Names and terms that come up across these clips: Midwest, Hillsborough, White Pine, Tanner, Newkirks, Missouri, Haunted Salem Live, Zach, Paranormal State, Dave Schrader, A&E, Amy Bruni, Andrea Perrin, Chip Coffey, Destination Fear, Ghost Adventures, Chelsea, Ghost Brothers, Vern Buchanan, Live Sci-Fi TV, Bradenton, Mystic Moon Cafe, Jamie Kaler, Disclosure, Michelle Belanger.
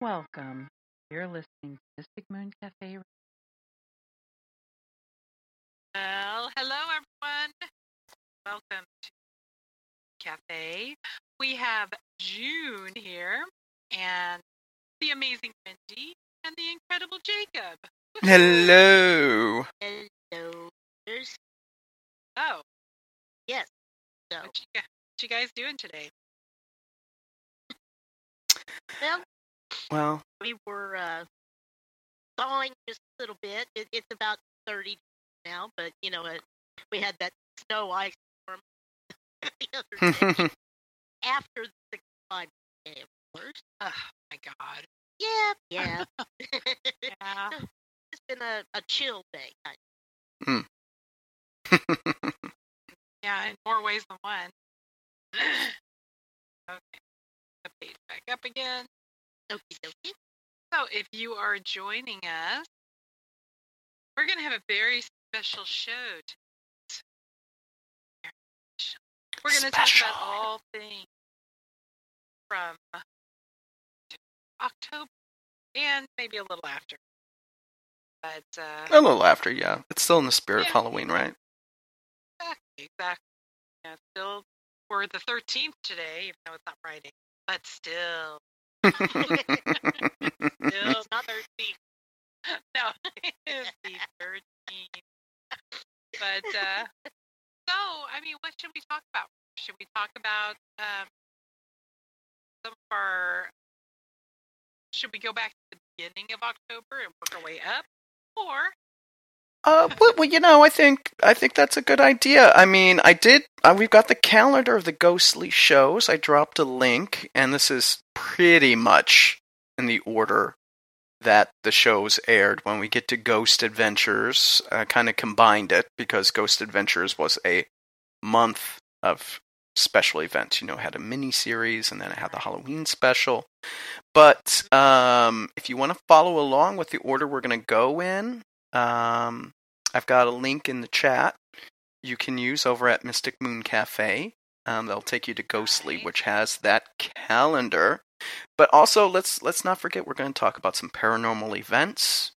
Welcome. You're listening to Mystic Moon Cafe. Well, hello everyone. Welcome to Cafe. We have June here and the amazing Wendy and the incredible Jacob. Hello. Hello. Oh. Yes. So. What you guys doing today? Well, we were thawing just a little bit. It's about 30 now, but, you know, we had that snow ice storm the other day after the 65 day, of course. Oh, my God. Yeah. It's been a chill day. Yeah, in more ways than one. Okay. The page back up again. Okie dokie. So if you are joining us, we're going to have a very special show tonight. We're going to talk about all things from October and maybe a little after. But a little after, yeah. It's still in the spirit of Halloween, right? Exactly. Yeah, still, we're the 13th today, even though it's not Friday, but still. It's not 13. No, it is the 13th. But, so, I mean, what should we talk about? Should we talk about some of our, should we go back to the beginning of October and work our way up? Or... well, you know, I think that's a good idea. I mean, we've got the calendar of the ghostly shows. I dropped a link, and this is pretty much in the order that the shows aired. When we get to Ghost Adventures, I kind of combined it, because Ghost Adventures was a month of special events. You know, it had a mini-series, and then it had the Halloween special. But if you want to follow along with the order we're going to go in, I've got a link in the chat you can use over at Mystic Moon Cafe. They'll take you to Ghostly, which has that calendar. But also, let's not forget we're going to talk about some paranormal events.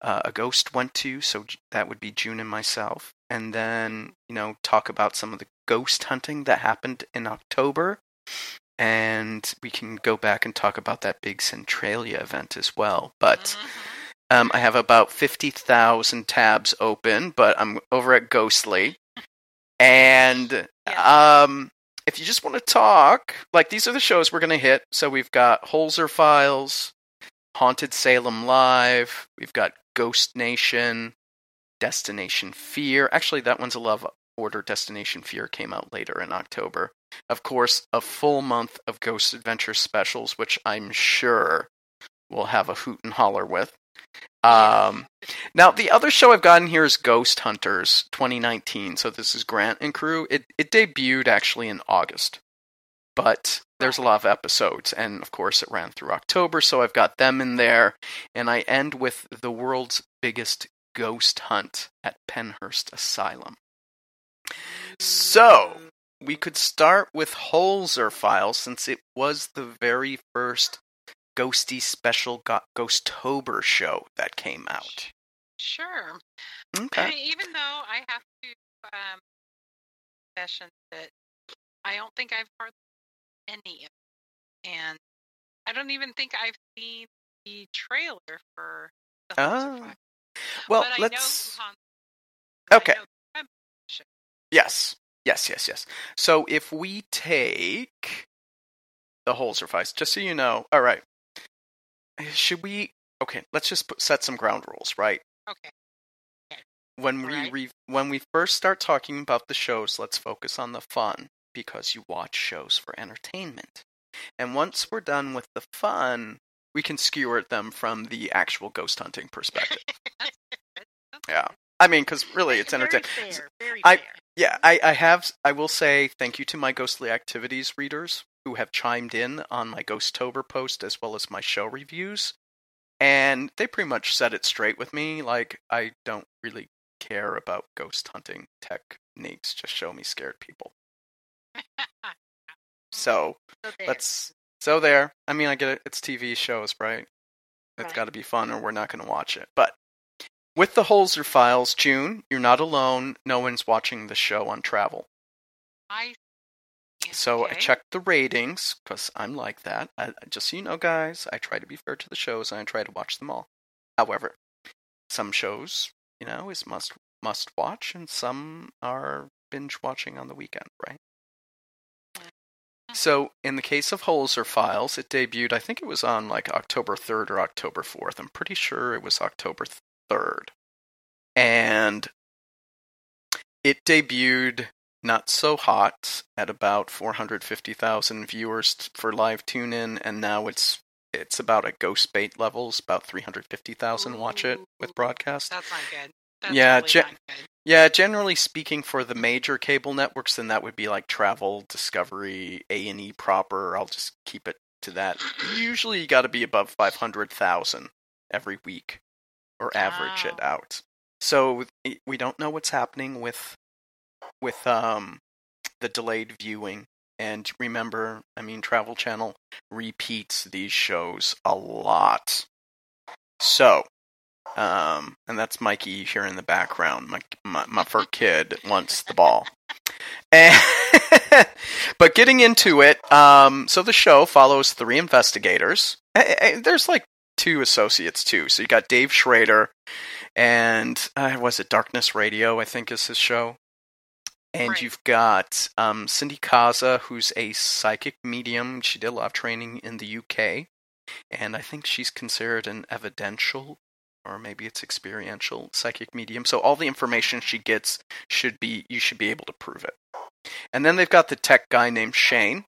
A ghost went to, so that would be June and myself. And then, you know, talk about some of the ghost hunting that happened in October. And we can go back and talk about that big Centralia event as well. But I have about 50,000 tabs open, but I'm over at Ghostly. And if you just want to talk, like, these are the shows we're going to hit. So we've got Holzer Files, Haunted Salem Live. We've got Ghost Nation, Destination Fear. Actually, that one's a love order. Destination Fear came out later in October. Of course, a full month of Ghost Adventure specials, which I'm sure we'll have a hoot and holler with. Now, the other show I've gotten here is Ghost Hunters 2019. So this is Grant and crew. It debuted actually in August, but there's a lot of episodes. And of course, it ran through October. So I've got them in there. And I end with the world's biggest ghost hunt at Penhurst Asylum. So we could start with Holzer Files, since it was the very first ghosty special Ghosttober show that came out. Sure. Okay. Even though I have to confession that I don't think I've heard any of it. And I don't even think I've seen the trailer for the Holzer Files. Well, but let's... I know Yes. So if we take the Holzer Files, just so you know, all right, should we, okay, let's just set some ground rules, right? Okay. When we first start talking about the shows, let's focus on the fun, because you watch shows for entertainment. And once we're done with the fun, we can skewer at them from the actual ghost hunting perspective. Yeah. I mean, because really, it's entertaining. Very fair. Yeah, I will say thank you to my Ghostly Activities readers who have chimed in on my Ghosttober post as well as my show reviews. And they pretty much set it straight with me. Like, I don't really care about ghost hunting techniques. Just show me scared people. So there. I mean, I get it. It's TV shows, right? It's got to be fun or we're not going to watch it. But with the Holzer Files, June, you're not alone. No one's watching the show on travel. I checked the ratings, because I'm like that. Just so you know, guys, I try to be fair to the shows, and I try to watch them all. However, some shows, you know, is must watch, and some are binge watching on the weekend, right? So, in the case of Holzer Files, it debuted, I think it was on like October 3rd or October 4th. I'm pretty sure it was October 3rd. And it debuted not so hot at about 450,000 viewers for live tune-in, and now it's about at Ghost Bait levels, about 350,000 watch it with broadcast. That's not good. That's really not good. Yeah, generally speaking, for the major cable networks, then that would be like Travel, Discovery, A&E proper. I'll just keep it to that. Usually you got to be above 500,000 every week, or average it out. So we don't know what's happening with the delayed viewing. And remember, I mean, Travel Channel repeats these shows a lot. So... and that's Mikey here in the background. My fur kid wants the ball. But getting into it, so the show follows three investigators. There's like two associates too. So you got Dave Schrader, and was it Darkness Radio? I think is his show. And You've got Cindy Kaza, who's a psychic medium. She did a lot of training in the UK, and I think she's considered an evidential, or maybe it's experiential, psychic medium. So all the information she gets you should be able to prove it. And then they've got the tech guy named Shane.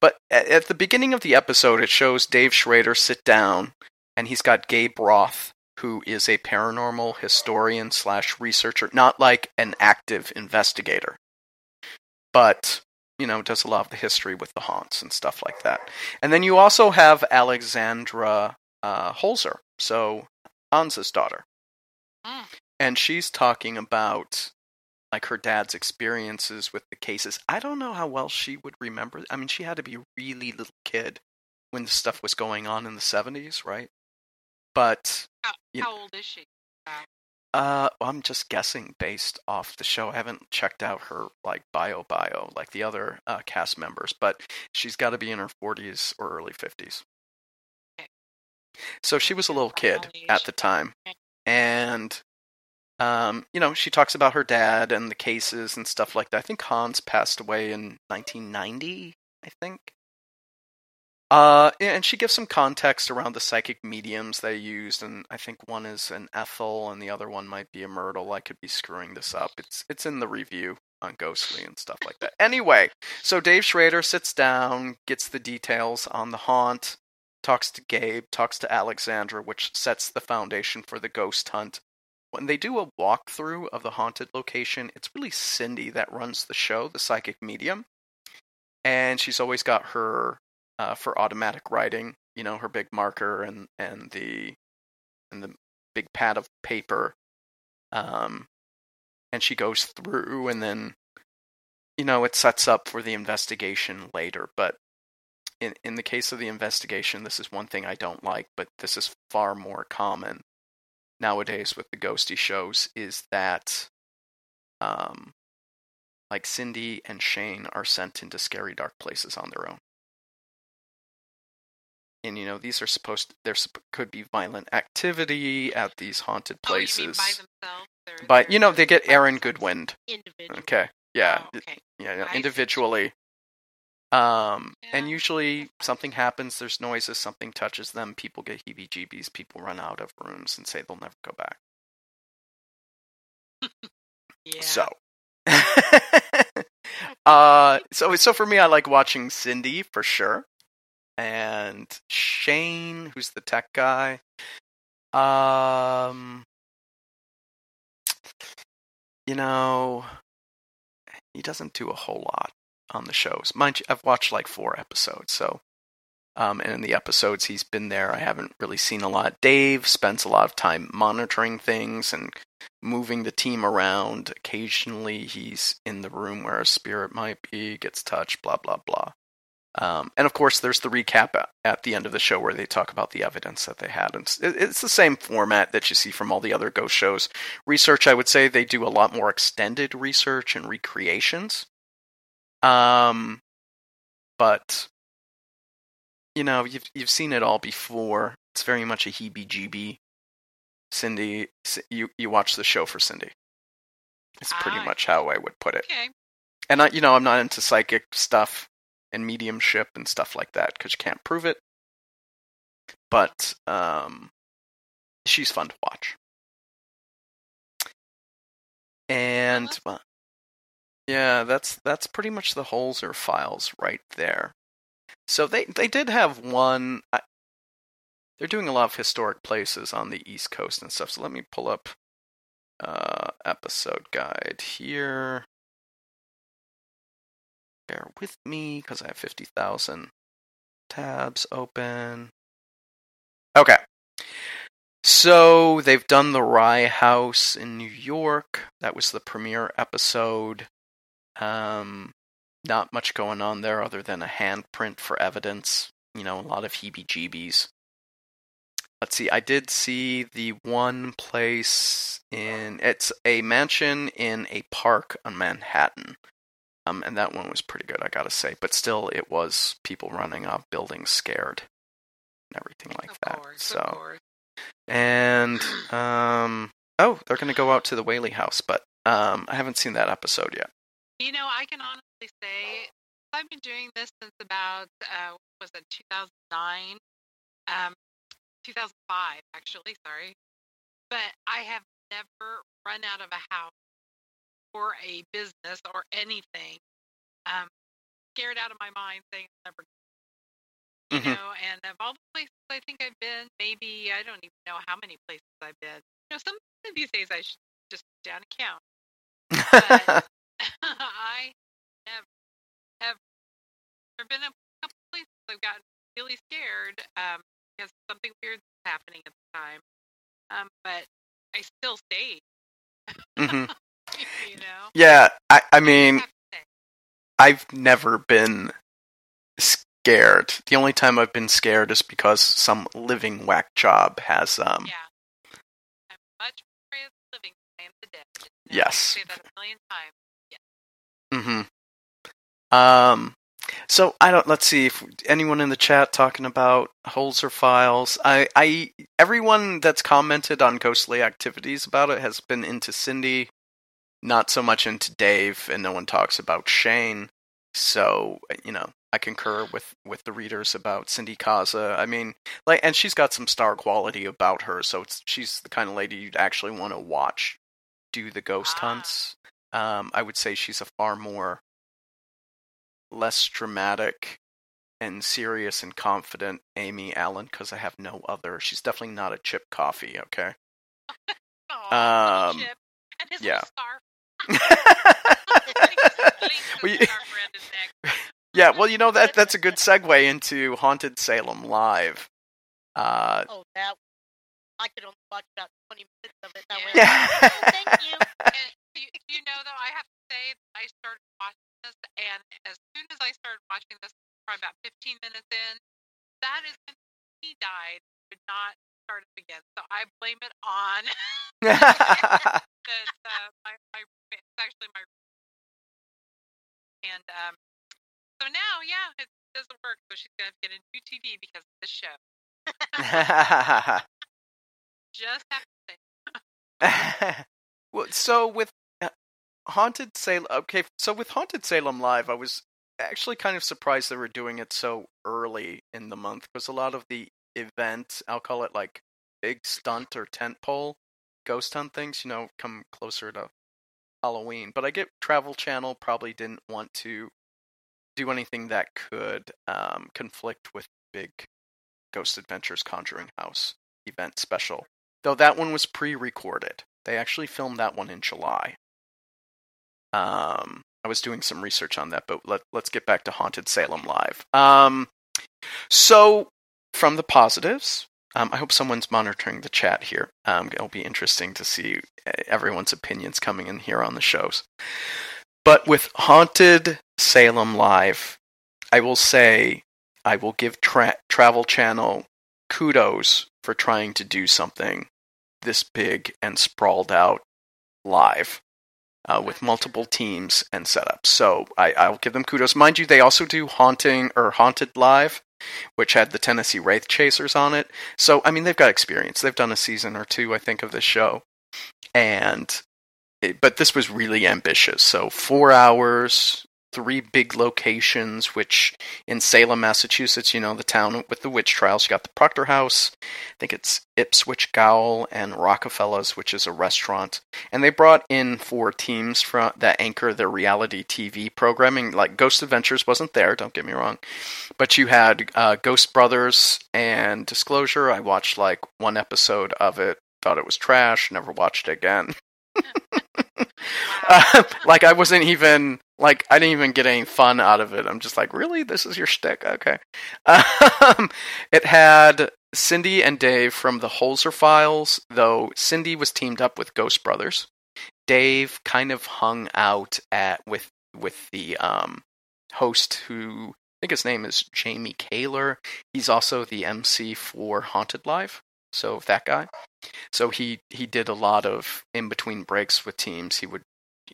But at the beginning of the episode, it shows Dave Schrader sit down, and he's got Gabe Roth, who is a paranormal historian / researcher, not like an active investigator, but, you know, does a lot of the history with the haunts and stuff like that. And then you also have Alexandra Holzer. So Hans's daughter. And she's talking about like her dad's experiences with the cases. I don't know how well she would remember. I mean, she had to be a really little kid when this stuff was going on in the 70s, right? But how old is she? I'm just guessing based off the show. I haven't checked out her like bio like the other cast members, but she's got to be in her 40s or early 50s. Okay. So she was a little kid at the time, and you know, she talks about her dad and the cases and stuff like that. I think Hans passed away in 1990, I think. And she gives some context around the psychic mediums they used, and I think one is an Ethel and the other one might be a Myrtle. I could be screwing this up. It's in the review on Ghostly and stuff like that. Anyway, so Dave Schrader sits down, gets the details on the haunt, talks to Gabe, talks to Alexandra, which sets the foundation for the ghost hunt. When they do a walkthrough of the haunted location, it's really Cindy that runs the show, the psychic medium, and she's always got her... for automatic writing, you know, her big marker and the big pad of paper, and she goes through, and then, you know, it sets up for the investigation later. But in the case of the investigation, this is one thing I don't like, but this is far more common nowadays with the ghosty shows, is that like Cindy and Shane are sent into scary dark places on their own. And, you know, these are could be violent activity at these haunted places. Oh, you mean by themselves? But, you know, they get Aaron Goodwin. Individually. Okay. Yeah. Oh, okay. Yeah. No, individually. Yeah. And usually something happens. There's noises. Something touches them. People get heebie-jeebies. People run out of rooms and say they'll never go back. Yeah. So. So for me, I like watching Cindy for sure. And Shane, who's the tech guy, you know, he doesn't do a whole lot on the shows. Mind you, I've watched like 4 episodes, so and in the episodes he's been there, I haven't really seen a lot. Dave spends a lot of time monitoring things and moving the team around. Occasionally he's in the room where a spirit might be, gets touched, blah blah blah. And of course, there's the recap at the end of the show where they talk about the evidence that they had. And it's the same format that you see from all the other ghost shows. Research, I would say, they do a lot more extended research and recreations. But, you know, you've seen it all before. It's very much a heebie-jeebie. Cindy, you watch the show for Cindy. It's pretty much how I would put it. Okay. And, you know, I'm not into psychic stuff. And mediumship and stuff like that, because you can't prove it. But she's fun to watch. And well, yeah, that's pretty much the Holzer Files right there. So they did have one. They're doing a lot of historic places on the East Coast and stuff. So let me pull up episode guide here. Bear with me, because I have 50,000 tabs open. Okay. So, they've done the Rye House in New York. That was the premiere episode. Not much going on there other than a handprint for evidence. You know, a lot of heebie-jeebies. Let's see, I did see the one place in... It's a mansion in a park on Manhattan. And that one was pretty good, I gotta say. But still, it was people running off buildings scared and everything like that. Of course. And, they're gonna go out to the Whaley house, but I haven't seen that episode yet. You know, I can honestly say, I've been doing this since about, 2005, actually, sorry. But I have never run out of a house or a business or anything, scared out of my mind, saying I'll never, you know. And of all the places I think I've been, maybe I don't even know how many places I've been. You know, some of these days I should just sit down and count. But I have there have been a couple of places I've gotten really scared because something weird was happening at the time. But I still stayed. You know? Yeah, I mean, I've never been scared. The only time I've been scared is because some living whack job has. Yeah, I'm much afraid of living Yes. Say that a million times. Yeah. Mm-hmm. So I don't. Let's see if anyone in the chat talking about Holzer Files. I everyone that's commented on Ghostly activities about it has been into Cindy, not so much into Dave, and no one talks about Shane. So you know, I concur with the readers about Cindy Kaza. I mean, like, and she's got some star quality about her. So she's the kind of lady you'd actually want to watch do the ghost hunts. I would say she's a far more less dramatic and serious and confident Amy Allen, because I have no other. She's definitely not a Chip Coffey, okay? Aww, Chip. And his little scarf. Yeah, well, you know, that's a good segue into Haunted Salem Live. That I could only watch about 20 minutes of it. That way. Yeah. Oh, thank you. And you know, though, I have to say that I started watching this, and as soon as I started watching this, probably about 15 minutes in, that is when he died. Did not start up again, so I blame it on it's actually my roommate. And so now, yeah, it doesn't work. So she's gonna get a new TV because of the show. Just have to say. Well, so with Haunted Salem. Okay, so with Haunted Salem Live, I was actually kind of surprised they were doing it so early in the month, because a lot of the events, I'll call it like big stunt or tentpole ghost hunt things, you know, come closer to Halloween. But I get Travel Channel probably didn't want to do anything that could conflict with big Ghost Adventures Conjuring House event special. Though that one was pre-recorded. They actually filmed that one in July. I was doing some research on that, but let's get back to Haunted Salem Live. So, from the positives, I hope someone's monitoring the chat here. It'll be interesting to see everyone's opinions coming in here on the shows. But with Haunted Salem Live, I will say I will give Travel Channel kudos for trying to do something this big and sprawled out live. With multiple teams and setups. So I'll give them kudos. Mind you, they also do Haunted Live, which had the Tennessee Wraith Chasers on it. So, I mean, they've got experience. They've done a season or two, I think, of this show. But this was really ambitious. So 4 hours, 3 big locations, which in Salem, Massachusetts, you know, the town with the witch trials, you got the Proctor House, I think it's Ipswich Gaol, and Rockefella's, which is a restaurant. And they brought in 4 teams that anchor their reality TV programming. Like, Ghost Adventures wasn't there, don't get me wrong. But you had Ghost Brothers and Disclosure. I watched, like, 1 episode of it, thought it was trash, never watched it again. I didn't even get any fun out of it. I'm just like, really? This is your shtick? Okay. It had Cindy and Dave from the Holzer Files, though Cindy was teamed up with Ghost Brothers. Dave kind of hung out with the host, who I think his name is Jamie Kaler. He's also the MC for Haunted Live. So that guy. So he did a lot of in-between breaks with teams. He would,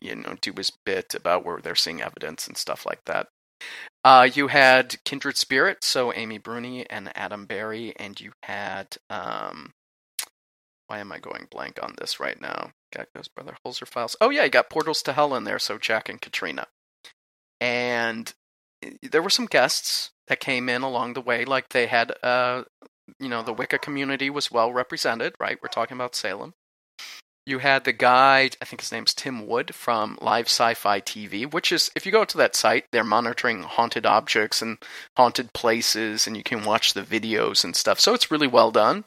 you know, do his bit about where they're seeing evidence and stuff like that. You had Kindred Spirits, so Amy Bruni and Adam Berry, and you had, why am I going blank on this right now? Got Ghost Brother Holzer Files. Oh yeah, you got Portals to Hell in there, so Jack and Katrina. And there were some guests that came in along the way, like they had, you know, the Wicca community was well represented, right? We're talking about Salem. You had the guy, I think his name's Tim Wood, from Live Sci-Fi TV, which is, if you go to that site, they're monitoring haunted objects and haunted places, and you can watch the videos and stuff. So it's really well done.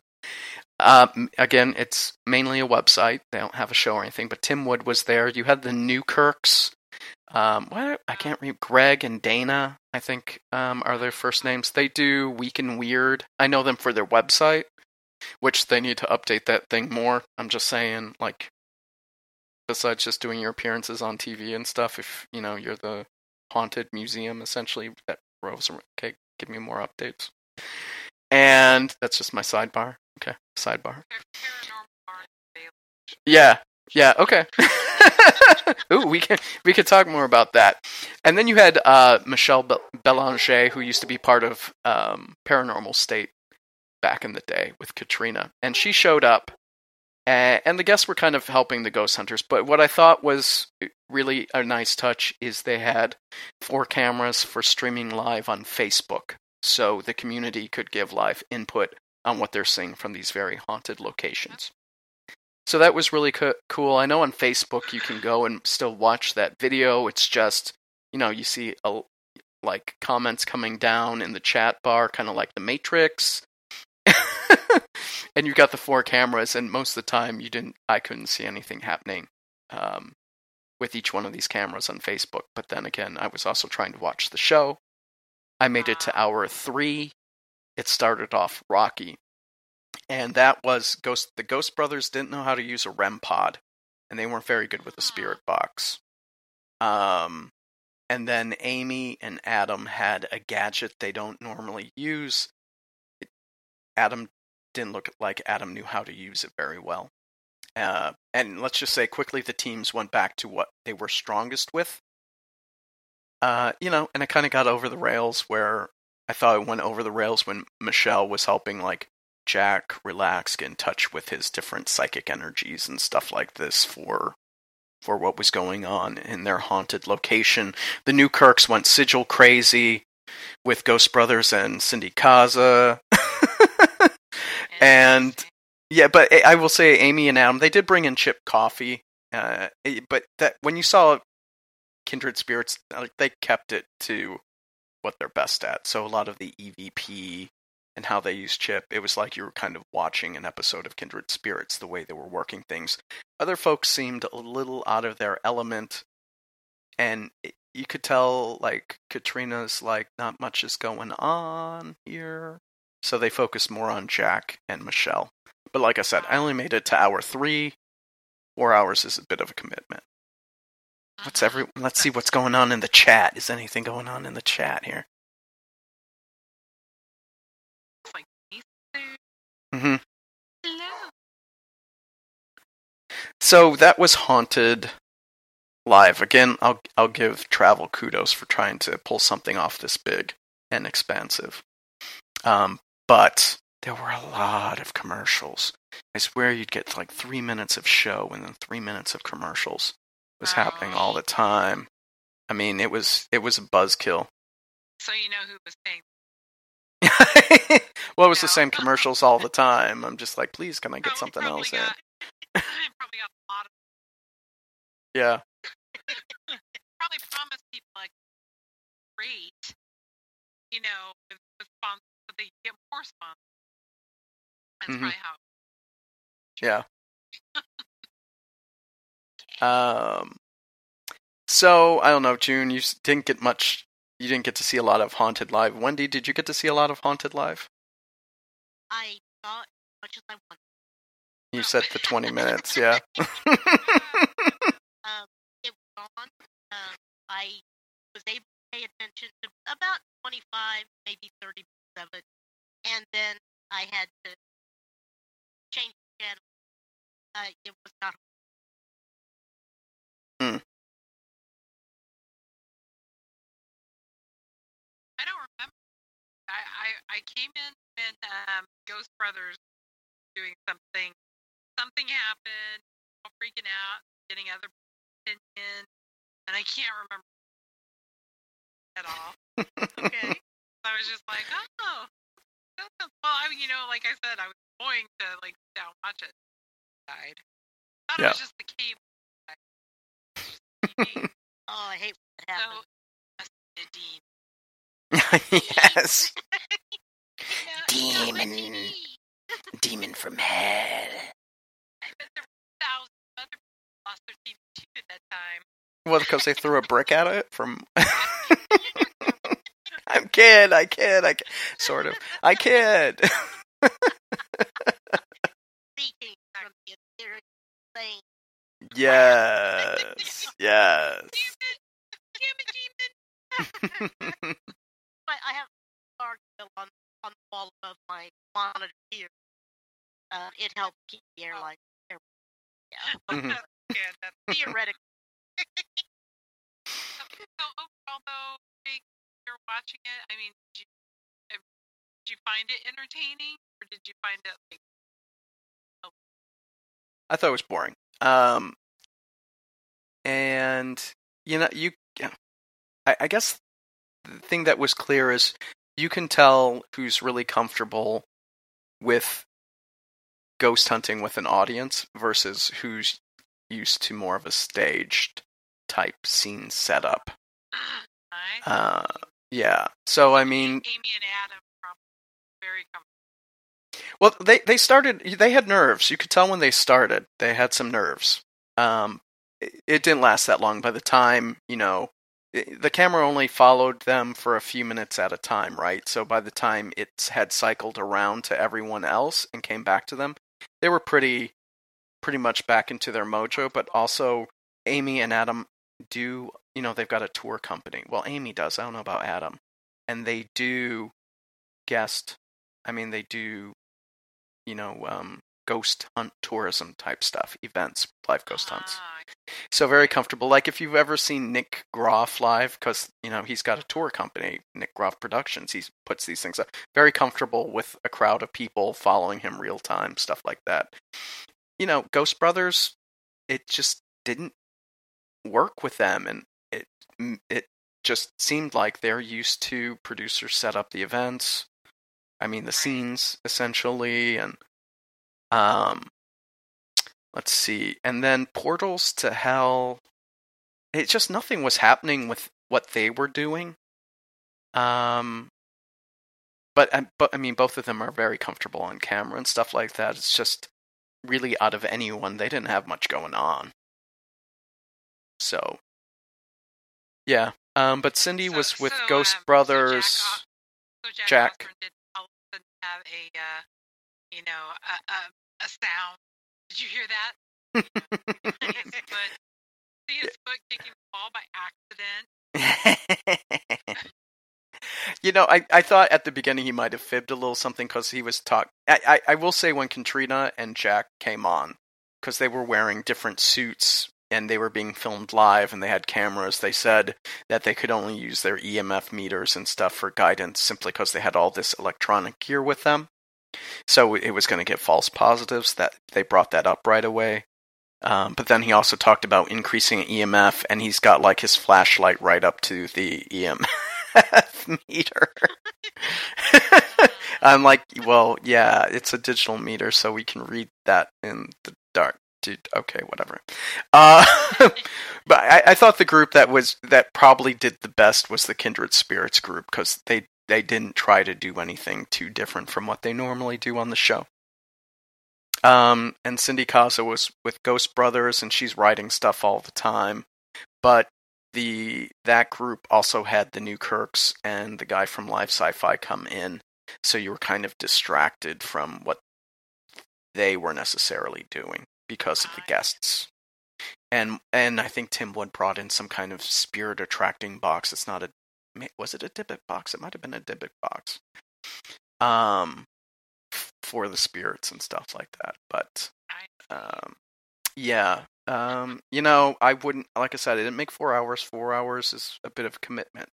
Again, it's mainly a website. They don't have a show or anything, but Tim Wood was there. You had the Newkirks. I can't read. Greg and Dana, I think, are their first names. They do Weak and Weird. I know them for their website, which they need to update that thing more. I'm just saying, like, besides just doing your appearances on TV and stuff, if, you know, you're the haunted museum, essentially, that roves around. Okay, give me more updates. And that's just my sidebar. Okay, sidebar. Yeah, okay. Ooh, we could talk more about that. And then you had Michelle Belanger, who used to be part of Paranormal State back in the day with Katrina, and she showed up, and the guests were kind of helping the ghost hunters. But what I thought was really a nice touch is they had 4 cameras for streaming live on Facebook, so the community could give live input on what they're seeing from these very haunted locations. So that was really cool. I know on Facebook you can go and still watch that video. It's just, you know, you see like comments coming down in the chat bar, kind of like the Matrix. And you got the 4 cameras, and most of the time I couldn't see anything happening with each one of these cameras on Facebook. But then again, I was also trying to watch the show. I made it to hour 3. It started off rocky. And that was the Ghost Brothers didn't know how to use a REM pod, and they weren't very good with the spirit box. And then Amy and Adam had a gadget they don't normally use. Adam didn't look like Adam knew how to use it very well. And let's just say quickly, the teams went back to what they were strongest with. And I kind of got over the rails where I thought it went over the rails when Michelle was helping, like, Jack relax, get in touch with his different psychic energies and stuff like this for what was going on in their haunted location. The New Kirks went sigil crazy with Ghost Brothers and Cindy Kaza. And yeah, but I will say Amy and Adam, they did bring in Chip Coffey. But that when you saw Kindred Spirits, like, they kept it to what they're best at. So a lot of the EVP and how they use Chip, it was like you were kind of watching an episode of Kindred Spirits, the way they were working things. Other folks seemed a little out of their element, and you could tell, like, Katrina's like, not much is going on here. So they focused more on Jack and Michelle. But like I said, I only made it to hour 3. 4 hours is a bit of a commitment. Let's see what's going on in the chat. Is anything going on in the chat here? Mm-hmm. Hello. So that was Haunted Live. Again, I'll give Travel kudos for trying to pull something off this big and expansive. But there were a lot of commercials. I swear you'd get like 3 minutes of show and then 3 minutes of commercials. It was happening all the time. I mean, it was a buzzkill. So you know who was saying. Well, it was the same commercials all the time. I'm just like, please, can I get something else in? Probably got a lot of... Yeah. Probably promised people, like, great, you know, with sponsors, but they get more sponsors. That's probably how. Yeah. So, I don't know, June, you didn't get much... You didn't get to see a lot of Haunted Live. Wendy, did you get to see a lot of Haunted Live? I saw as much as I wanted. You said the 20 minutes, yeah. It was on. I was able to pay attention to about 25, maybe 30 minutes of it. And then I had to change the channel. It was not. I don't remember. I came in when Ghost Brothers doing something. Something happened. All freaking out, getting other opinions, and I can't remember at all. Okay, so I was just like, oh, that sounds well. I mean, you know, like I said, I was going to like sit down and watch it. Died. I thought it was just the cable. Oh, I hate what happened. So, Nadine. Yes. Demon from hell. I bet there were thousands of other people lost their TV too at that time. Well, because they threw a brick at it from... I kid. Sort of. I kid. Yes. Demon. But I have a card still on the wall above my monitor here. It helps keep the airline. Yeah. Mm-hmm. Theoretically, although you're watching it, I mean, did you find it entertaining, or did you find it like? Oh. I thought it was boring. And you know, I guess the thing that was clear is you can tell who's really comfortable with ghost hunting with an audience versus who's used to more of a staged type scene setup. Yeah. So I mean, Amy and Adam probably very comfortable. Well, they started. They had nerves. You could tell when they started. They had some nerves. It didn't last that long. By the time the camera only followed them for a few minutes at a time, right? So by the time it had cycled around to everyone else and came back to them, they were pretty much back into their mojo. But also, Amy and Adam do. They've got a tour company. Well, Amy does. I don't know about Adam. And they do ghost hunt tourism type stuff, events, live ghost hunts. So very comfortable. Like if you've ever seen Nick Groff live, because, he's got a tour company, Nick Groff Productions. He puts these things up. Very comfortable with a crowd of people following him real time, stuff like that. Ghost Brothers, it just didn't work with them. And it just seemed like they're used to producers set up the events. I mean, the scenes essentially, and let's see. And then Portals to Hell. It just nothing was happening with what they were doing. But I mean, both of them are very comfortable on camera and stuff like that. It's just really out of anyone. They didn't have much going on. So. Yeah, but Cindy was with Ghost Brothers. So Jack did all of a sudden have a sound. Did you hear that? See his foot kicking the ball by accident. I thought at the beginning he might have fibbed a little something because he was talking. I will say when Katrina and Jack came on, because they were wearing different suits. And they were being filmed live, and they had cameras. They said that they could only use their EMF meters and stuff for guidance simply because they had all this electronic gear with them. So it was going to get false positives. That they brought that up right away. But then he also talked about increasing EMF, and he's got like his flashlight right up to the EMF meter. I'm like, well, yeah, it's a digital meter, so we can read that in the dark. Okay, whatever. But I thought the group that probably did the best was the Kindred Spirits group, because they didn't try to do anything too different from what they normally do on the show. And Cindy Kaza was with Ghost Brothers, and she's writing stuff all the time. But that group also had the New Kirks and the guy from Live Sci-Fi come in, so you were kind of distracted from what they were necessarily doing. Because of the guests. And I think Tim Wood brought in some kind of spirit attracting box. It's not was it a Dybbuk box? It might have been a Dybbuk box. For the spirits and stuff like that. But yeah. I wouldn't, like I said, I didn't make 4 hours. 4 hours is a bit of a commitment.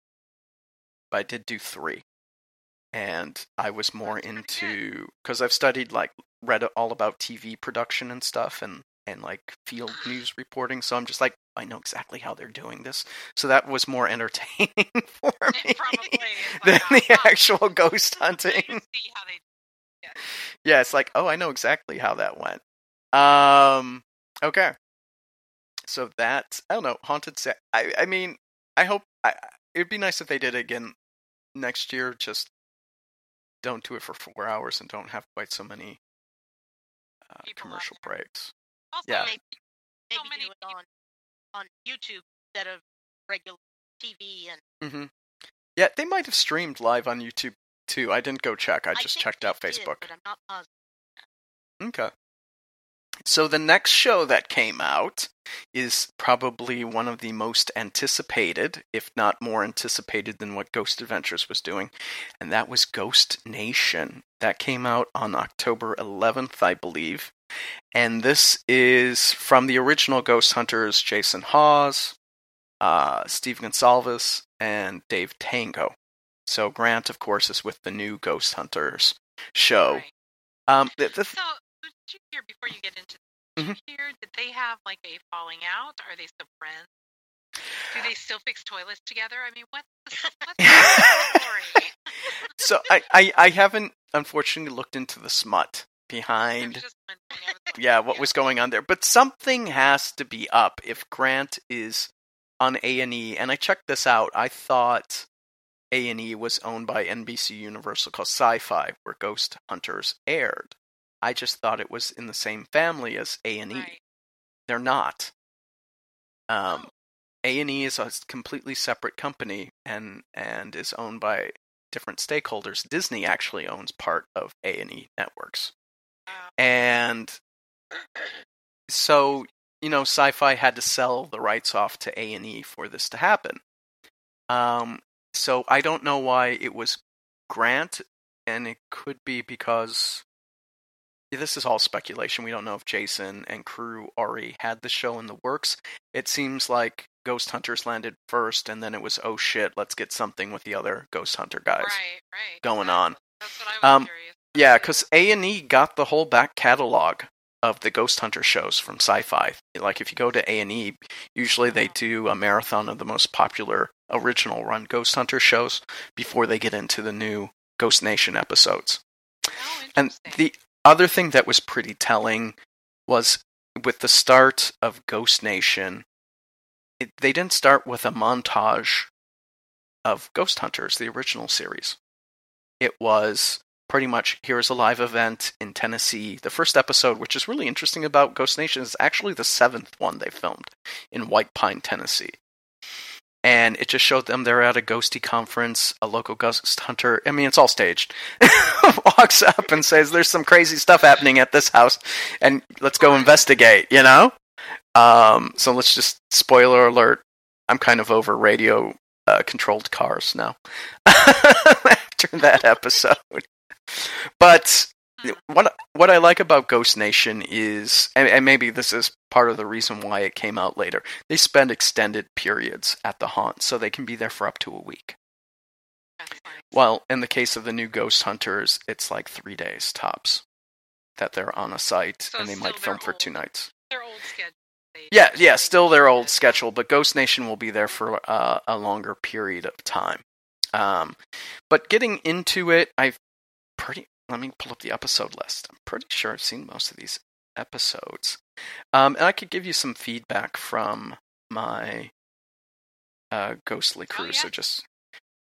But I did do 3. And I was more into, because I've studied, read all about TV production and stuff and field news reporting. So I'm just like, I know exactly how they're doing this. So that was more entertaining for me than the actual ghost hunting. See how they do. Yeah. Yeah, it's like, oh, I know exactly how that went. Okay. So that, I don't know, Haunted Salem. I mean, I hope, it'd be nice if they did it again next year, just don't do it for 4 hours and don't have quite so many commercial breaks. Also, yeah. Maybe so many do it on YouTube instead of regular TV. And mm-hmm. Yeah, they might have streamed live on YouTube, too. I didn't go check. I just checked out Facebook. But I'm not positive. Okay. So the next show that came out is probably one of the most anticipated, if not more anticipated than what Ghost Adventures was doing, and that was Ghost Nation. That came out on October 11th, I believe, and this is from the original Ghost Hunters, Jason Hawes, Steve Gonsalves, and Dave Tango. So Grant, of course, is with the new Ghost Hunters show. Right. So, did you hear, before you get into this, did they have like a falling out? Are they still friends? Do they still fix toilets together? I mean, what's the story? So I haven't, unfortunately, looked into the smut behind what was going on there. But something has to be up. If Grant is on A&E, and I checked this out, I thought A&E was owned by NBC Universal called Sci-Fi, where Ghost Hunters aired. I just thought it was in the same family as A&E. Right. They're not. A&E is a completely separate company and is owned by different stakeholders. Disney actually owns part of A&E Networks. And so, Sci-Fi had to sell the rights off to A&E for this to happen. So I don't know why it was Grant, and it could be because... This is all speculation. We don't know if Jason and crew already had the show in the works. It seems like Ghost Hunters landed first, and then it was, oh shit, let's get something with the other Ghost Hunter guys going on. That's what I was curious. Yeah, because A&E got the whole back catalog of the Ghost Hunter shows from Sci-Fi. Like, if you go to A&E, usually they do a marathon of the most popular original run Ghost Hunter shows before they get into the new Ghost Nation episodes. Oh, and the... other thing that was pretty telling was with the start of Ghost Nation, they didn't start with a montage of Ghost Hunters, the original series. It was pretty much, here's a live event in Tennessee. The first episode, which is really interesting about Ghost Nation, is actually the 7th one they filmed in White Pine, Tennessee. And it just showed them they're at a ghosty conference, a local ghost hunter, I mean, it's all staged, walks up and says, there's some crazy stuff happening at this house, and let's go investigate, So let's just, spoiler alert, I'm kind of over radio-controlled cars now after that episode. But what I like about Ghost Nation is, and maybe this is part of the reason why it came out later, they spend extended periods at the haunt, so they can be there for up to a week. Well, in the case of the new Ghost Hunters, it's like 3 days tops that they're on a site, so and they might film for 2 nights. Their old schedule. Yeah, still their old schedule, but Ghost Nation will be there for a longer period of time. But getting into it, let me pull up the episode list. I'm pretty sure I've seen most of these episodes. And I could give you some feedback from my Ghostly crew. So just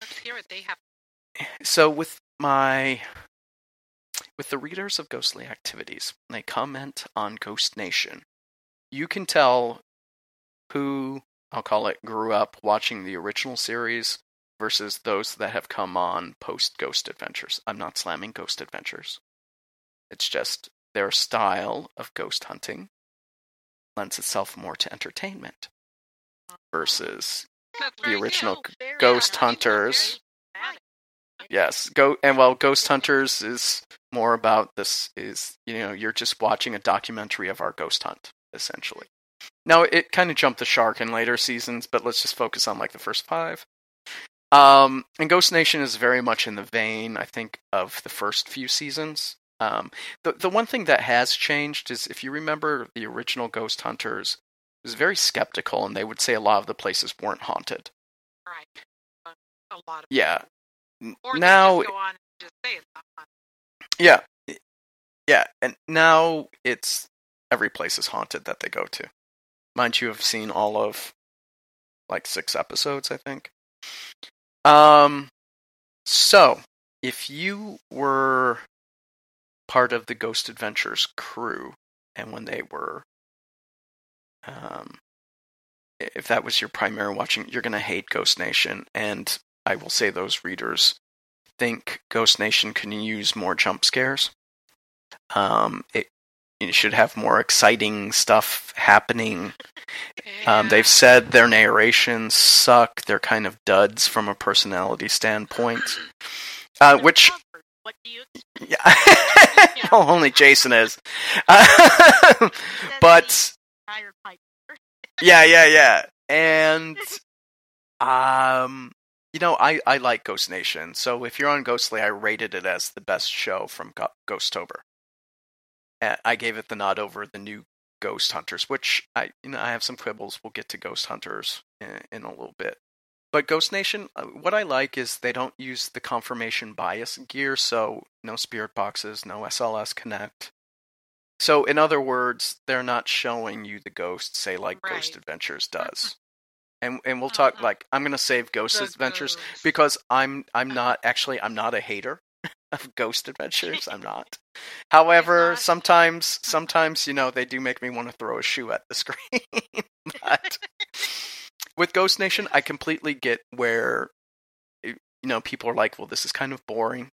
let's hear what they have. So with the readers of Ghostly activities, they comment on Ghost Nation. You can tell who, I'll call it, grew up watching the original series versus those that have come on post-Ghost Adventures. I'm not slamming Ghost Adventures. It's just their style of ghost hunting lends itself more to entertainment versus the original Ghost Hunters. Yes, Ghost Hunters is more about this is, you're just watching a documentary of our ghost hunt, essentially. Now, it kind of jumped the shark in later seasons, but let's just focus on like the first 5. And Ghost Nation is very much in the vein, I think, of the first few seasons. The one thing that has changed is, if you remember, the original Ghost Hunters was very skeptical, and they would say a lot of the places weren't haunted. Right. A lot of places. Or now, they just go on and just say it's not haunted. Yeah, and now it's every place is haunted that they go to. Mind you, I've seen all of, 6 episodes, I think. So, if you were part of the Ghost Adventures crew, and when they were, if that was your primary watching, you're going to hate Ghost Nation, and I will say those readers think Ghost Nation can use more jump scares. You should have more exciting stuff happening. They've said their narrations suck. They're kind of duds from a personality standpoint. Which... What do you... Yeah. Well, only Jason is. But... Yeah. And... You know, I like Ghost Nation, so if you're on Ghostly, I rated it as the best show from Ghostober. And I gave it the nod over the new Ghost Hunters, which I have some quibbles. We'll get to Ghost Hunters in a little bit. But Ghost Nation, what I like is they don't use the confirmation bias gear, so no spirit boxes, no SLS Connect. So in other words, they're not showing you the ghosts, say like right. Ghost Adventures does. And we'll talk like I'm going to save Ghost Adventures ghost. Because I'm not a hater of Ghost Adventures. I'm not. However, sometimes they do make me want to throw a shoe at the screen. But with Ghost Nation, I completely get where people are like, "Well, this is kind of boring."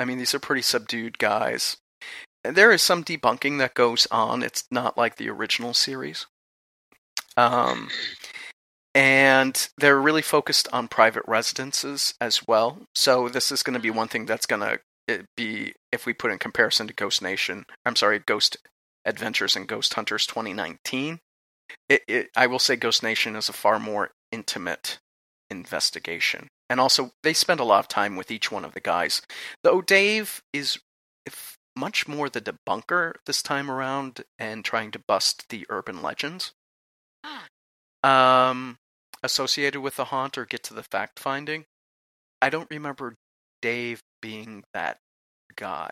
I mean, these are pretty subdued guys. And there is some debunking that goes on. It's not like the original series. And they're really focused on private residences as well. So this is going to be one thing that's going to be, if we put in comparison to Ghost Adventures and Ghost Hunters 2019, I will say Ghost Nation is a far more intimate investigation. And also, they spend a lot of time with each one of the guys. Though Dave is much more the debunker this time around and trying to bust the urban legends associated with the haunt or get to the fact finding. I don't remember Dave being that guy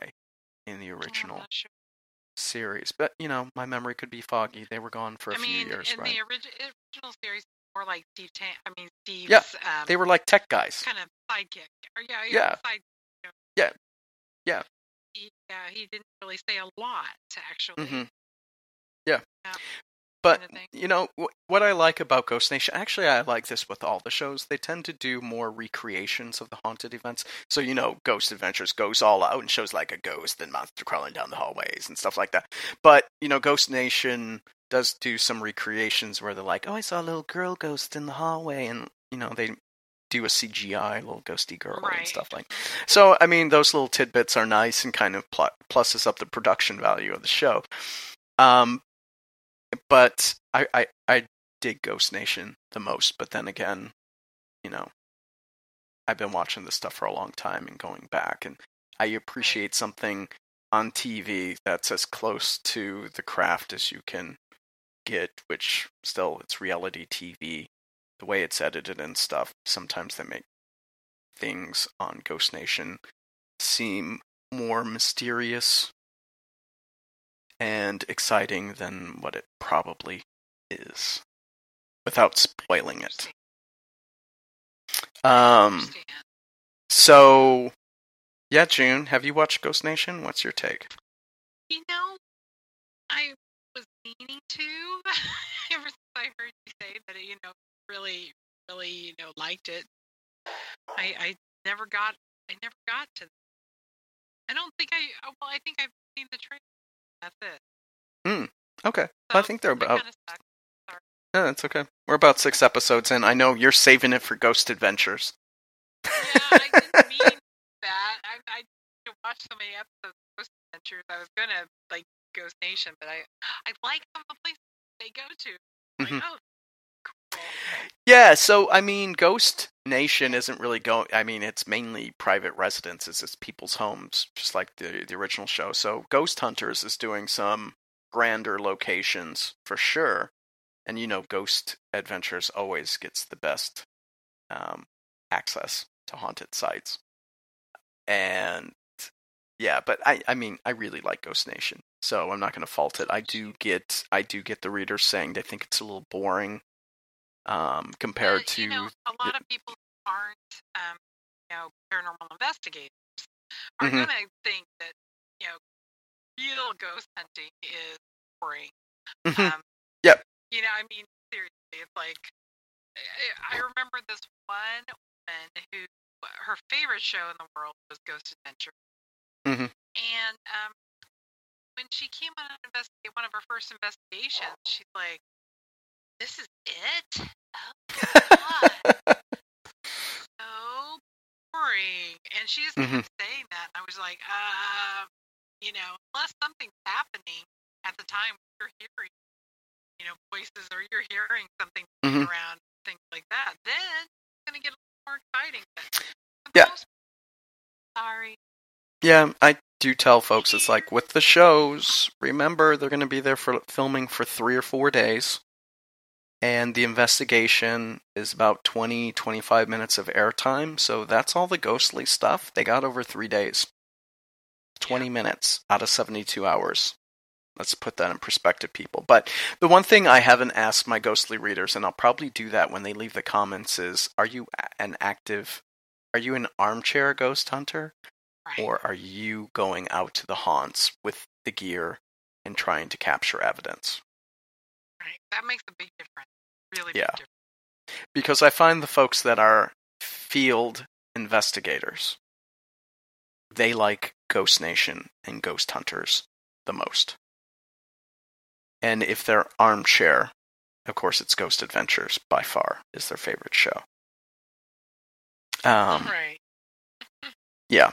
in the original series, but my memory could be foggy. They were gone for a few years, right? The original series, more like Steve Tan. Steve's. Yeah, they were like tech guys, kind of sidekick. Or, yeah. Sidekick, Yeah. He didn't really say a lot actually. Mm-hmm. Yeah. But, what I like about Ghost Nation, actually I like this with all the shows, they tend to do more recreations of the haunted events. So, Ghost Adventures goes all out and shows like a ghost and monster crawling down the hallways and stuff like that. But, Ghost Nation does do some recreations where they're like, oh, I saw a little girl ghost in the hallway. And, they do a CGI, little ghosty girl and stuff like that. So, those little tidbits are nice and kind of pluses up the production value of the show. But I dig Ghost Nation the most. But then again, I've been watching this stuff for a long time and going back. And I appreciate something on TV that's as close to the craft as you can get, which still, it's reality TV. The way it's edited and stuff, sometimes they make things on Ghost Nation seem more mysterious and exciting than what it probably is, without spoiling it. So, yeah, June, have you watched Ghost Nation? What's your take? I was meaning to ever since I heard you say that. Really, really, liked it. I never got to. I don't think I. Well, I think I've seen the trailer. That's it. Okay. So, I think they're about. Kind of sucks. Sorry. Yeah, that's okay. We're about 6 episodes in. I know you're saving it for Ghost Adventures. Yeah, I didn't mean that. I didn't watch so many episodes of Ghost Adventures. I was gonna like Ghost Nation, but I like some of the places they go to. Like, cool. Yeah. So Ghost Nation isn't really going. It's mainly private residences. It's people's homes, just like the original show. So Ghost Hunters is doing some grander locations for sure, and Ghost Adventures always gets the best access to haunted sites. And yeah, but I really like Ghost Nation, so I'm not going to fault it. I do get the readers saying they think it's a little boring compared to. A lot of people aren't, paranormal investigators are going to think that, real ghost hunting is boring. Mm-hmm. Yep. Seriously, it's like, I remember this one woman who, her favorite show in the world was Ghost Adventures. Mm-hmm. And when she came on to investigate one of her first investigations, she's like, this is it? Oh, God. So boring. And she just kept saying that. I was like, unless something's happening at the time, you're hearing, voices or you're hearing something around, things like that, then it's going to get a little aren't hiding it. Yeah. Sorry. Yeah, I do tell folks, it's like with the shows, remember they're going to be there for filming for 3 or 4 days. And the investigation is about 20, 25 minutes of airtime. So that's all the ghostly stuff. They got over 3 days. 20 minutes out of 72 hours. Let's put that in perspective, people. But the one thing I haven't asked my ghostly readers, and I'll probably do that when they leave the comments, is are you an armchair ghost hunter? Right. Or are you going out to the haunts with the gear and trying to capture evidence? Right. That makes a big difference. Really big difference. Because I find the folks that are field investigators, they like Ghost Nation and Ghost Hunters the most. And if they're armchair, of course it's Ghost Adventures by far is their favorite show. Right. Yeah.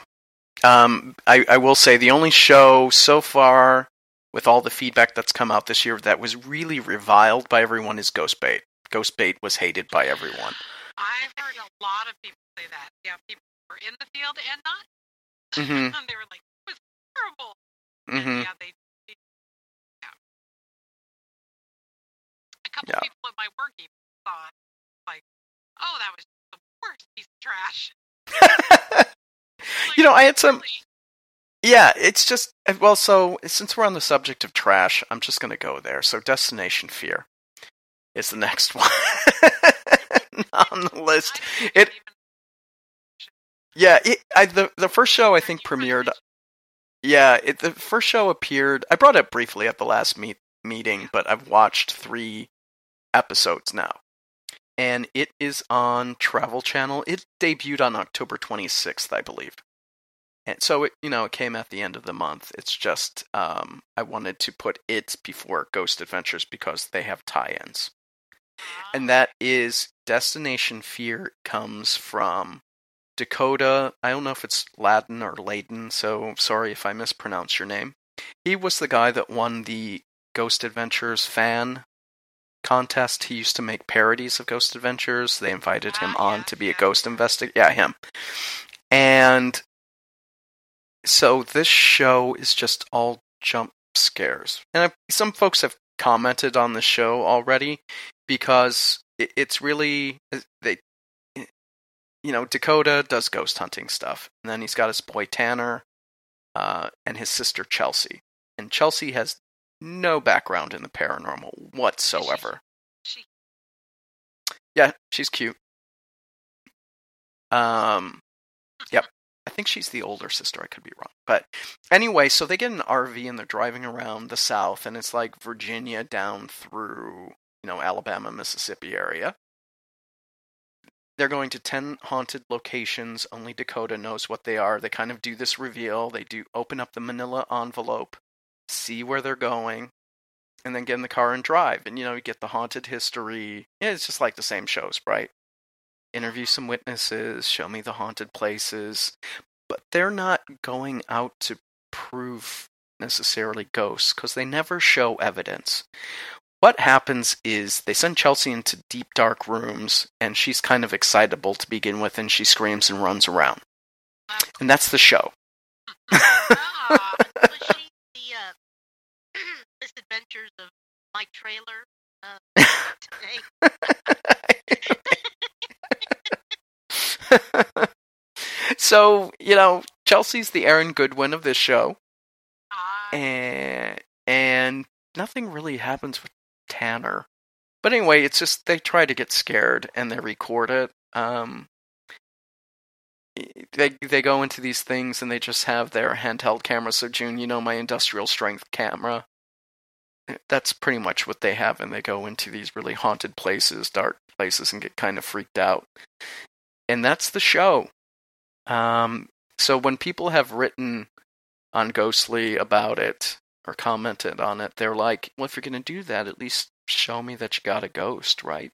I will say the only show so far with all the feedback that's come out this year that was really reviled by everyone is Ghost Bait. Ghost Bait was hated by everyone. I've heard a lot of people say that. Yeah, people were in the field and not. Mm-hmm. They were like, it was horrible. Mm-hmm. Yeah, a couple people at my work even thought, like, oh, that was the worst piece of trash. Like, you know, I had some... Yeah, it's just... Well, so, since we're on the subject of trash, I'm just going to go there. So, Destination Fear is the next one on the list. The first show I think premiered. Yeah, the first show appeared. I brought it up briefly at the last meeting, but I've watched 3 episodes now, and it is on Travel Channel. It debuted on October 26th, I believe, and so it came at the end of the month. It's just I wanted to put it before Ghost Adventures because they have tie-ins, and that is Destination Fear comes from Dakota, I don't know if it's Laden or Layden, so sorry if I mispronounce your name. He was the guy that won the Ghost Adventures fan contest. He used to make parodies of Ghost Adventures. They invited him on to be a ghost investigator. Yeah, him. And so this show is just all jump scares. And some folks have commented on the show already because it's really... Dakota does ghost hunting stuff. And then he's got his boy Tanner and his sister Chelsea. And Chelsea has no background in the paranormal whatsoever. Yeah, she's cute. Yep. I think she's the older sister. I could be wrong. But anyway, so they get an RV and they're driving around the South. And it's like Virginia down through, Alabama, Mississippi area. They're going to 10 haunted locations. Only Dakota knows what they are. They kind of do this reveal. They do open up the manila envelope, see where they're going, and then get in the car and drive. And, you get the haunted history. Yeah, it's just like the same shows, right? Interview some witnesses, show me the haunted places. But they're not going out to prove necessarily ghosts because they never show evidence. What happens is they send Chelsea into deep, dark rooms, and she's kind of excitable to begin with, and she screams and runs around. And that's the show. Was she the misadventures of my trailer today? So, Chelsea's the Aaron Goodwin of this show. And nothing really happens with Tanner. But anyway, it's just they try to get scared and they record it. They go into these things and they just have their handheld camera. So June, my industrial strength camera. That's pretty much what they have, and they go into these really haunted places, dark places, and get kind of freaked out. And that's the show. So when people have written on Ghostly about it, or commented on it, they're like, well, if you're going to do that, at least show me that you got a ghost, right?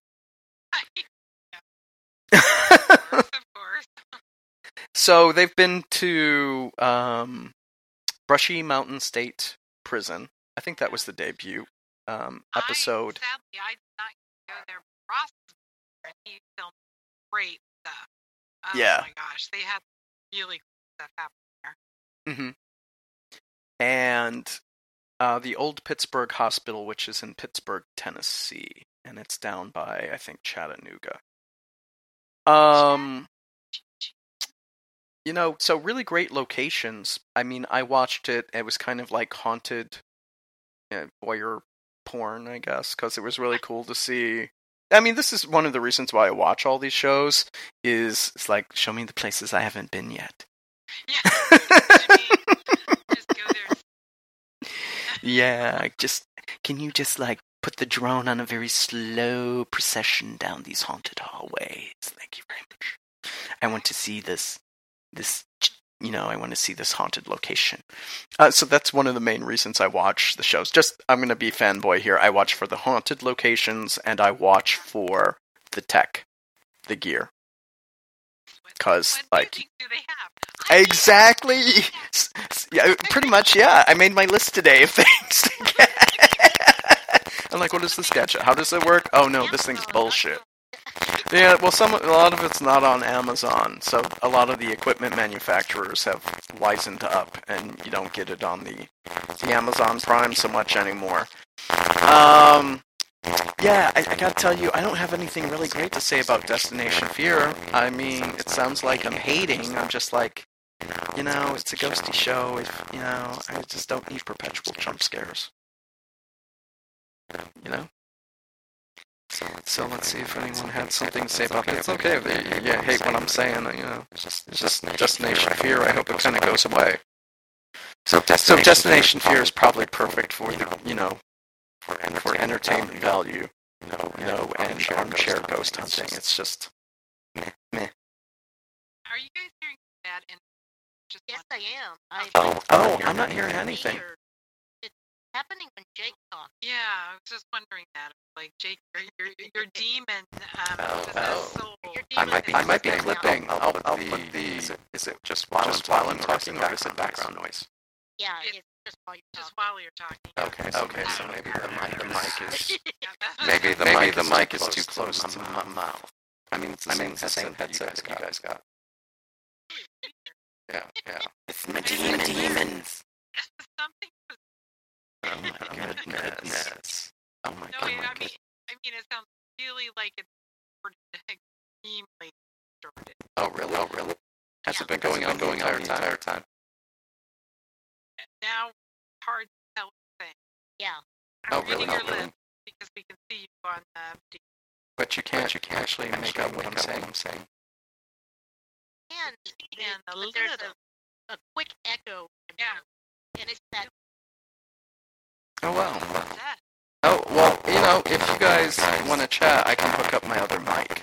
Of course. So they've been to Brushy Mountain State Prison. I think that was the debut episode. Sadly, I did not go there. Ross, he filmed great stuff. Yeah. Oh my gosh, they had really cool stuff happening there. Mm-hmm. And the Old Pittsburgh Hospital, which is in Pittsburgh, Tennessee, and it's down by, I think, Chattanooga. You know, so really great locations. I mean, I watched it. It was kind of like haunted voyeur porn, I guess, because it was really cool to see. I mean, this is one of the reasons why I watch all these shows, is it's like, show me the places I haven't been yet. Yeah. Just go there. Yeah, just, can you just like put the drone on a very slow procession down these haunted hallways? Thank you very much. I want to see this, you know, I want to see this haunted location. So that's one of the main reasons I watch the shows. Just, I'm going to be fanboy here. I watch for the haunted locations, and I watch for the tech, the gear. Because, like, do they have? Exactly. Yeah, pretty much, yeah. I made my list today of things to get. I'm like, what is this gadget? How does it work? Oh no, this thing's bullshit. Yeah, well, a lot of it's not on Amazon, so a lot of the equipment manufacturers have wizened up, and you don't get it on the Amazon Prime so much anymore. Yeah, I gotta tell you, I don't have anything really great to say about Destination Fear. I mean, it sounds like I'm hating. I'm just like, you know, it's a ghosty show. You know, I just don't need perpetual jump scares. You know? So let's see if anyone had something to say about that. It's okay if you hate what I'm saying, you know. It's just Destination Fear. I hope it kind of goes away. So Destination Fear is probably perfect for, you know, for entertainment value. You know, and armchair ghost hunting. It's just meh. Are you guys hearing that? Yes, I am. Oh, I'm not hearing anything. Happening when Jake talks. Yeah, I was just wondering that. Like, Jake, your demon, soul. I might be clipping. I'll put the. Is it just while I'm talking, or is it background noise? Yeah, it's just while you're talking. Okay, so maybe the mic is. maybe the mic is too close to my mouth. I mean, it's the same headset you guys got. Yeah. It's my demons. Something. Oh my goodness. Oh my god. I mean, it sounds really like it's extremely distorted. Oh really? Has it been going on the entire time? Now hard to tell thing. Yeah. I'm reading your list because we can see you on the But you can't actually make up what I'm saying. And a little bit of a quick echo. Yeah. And it's that. Oh, wow. Oh, well, you know, if you guys want to chat, I can hook up my other mic.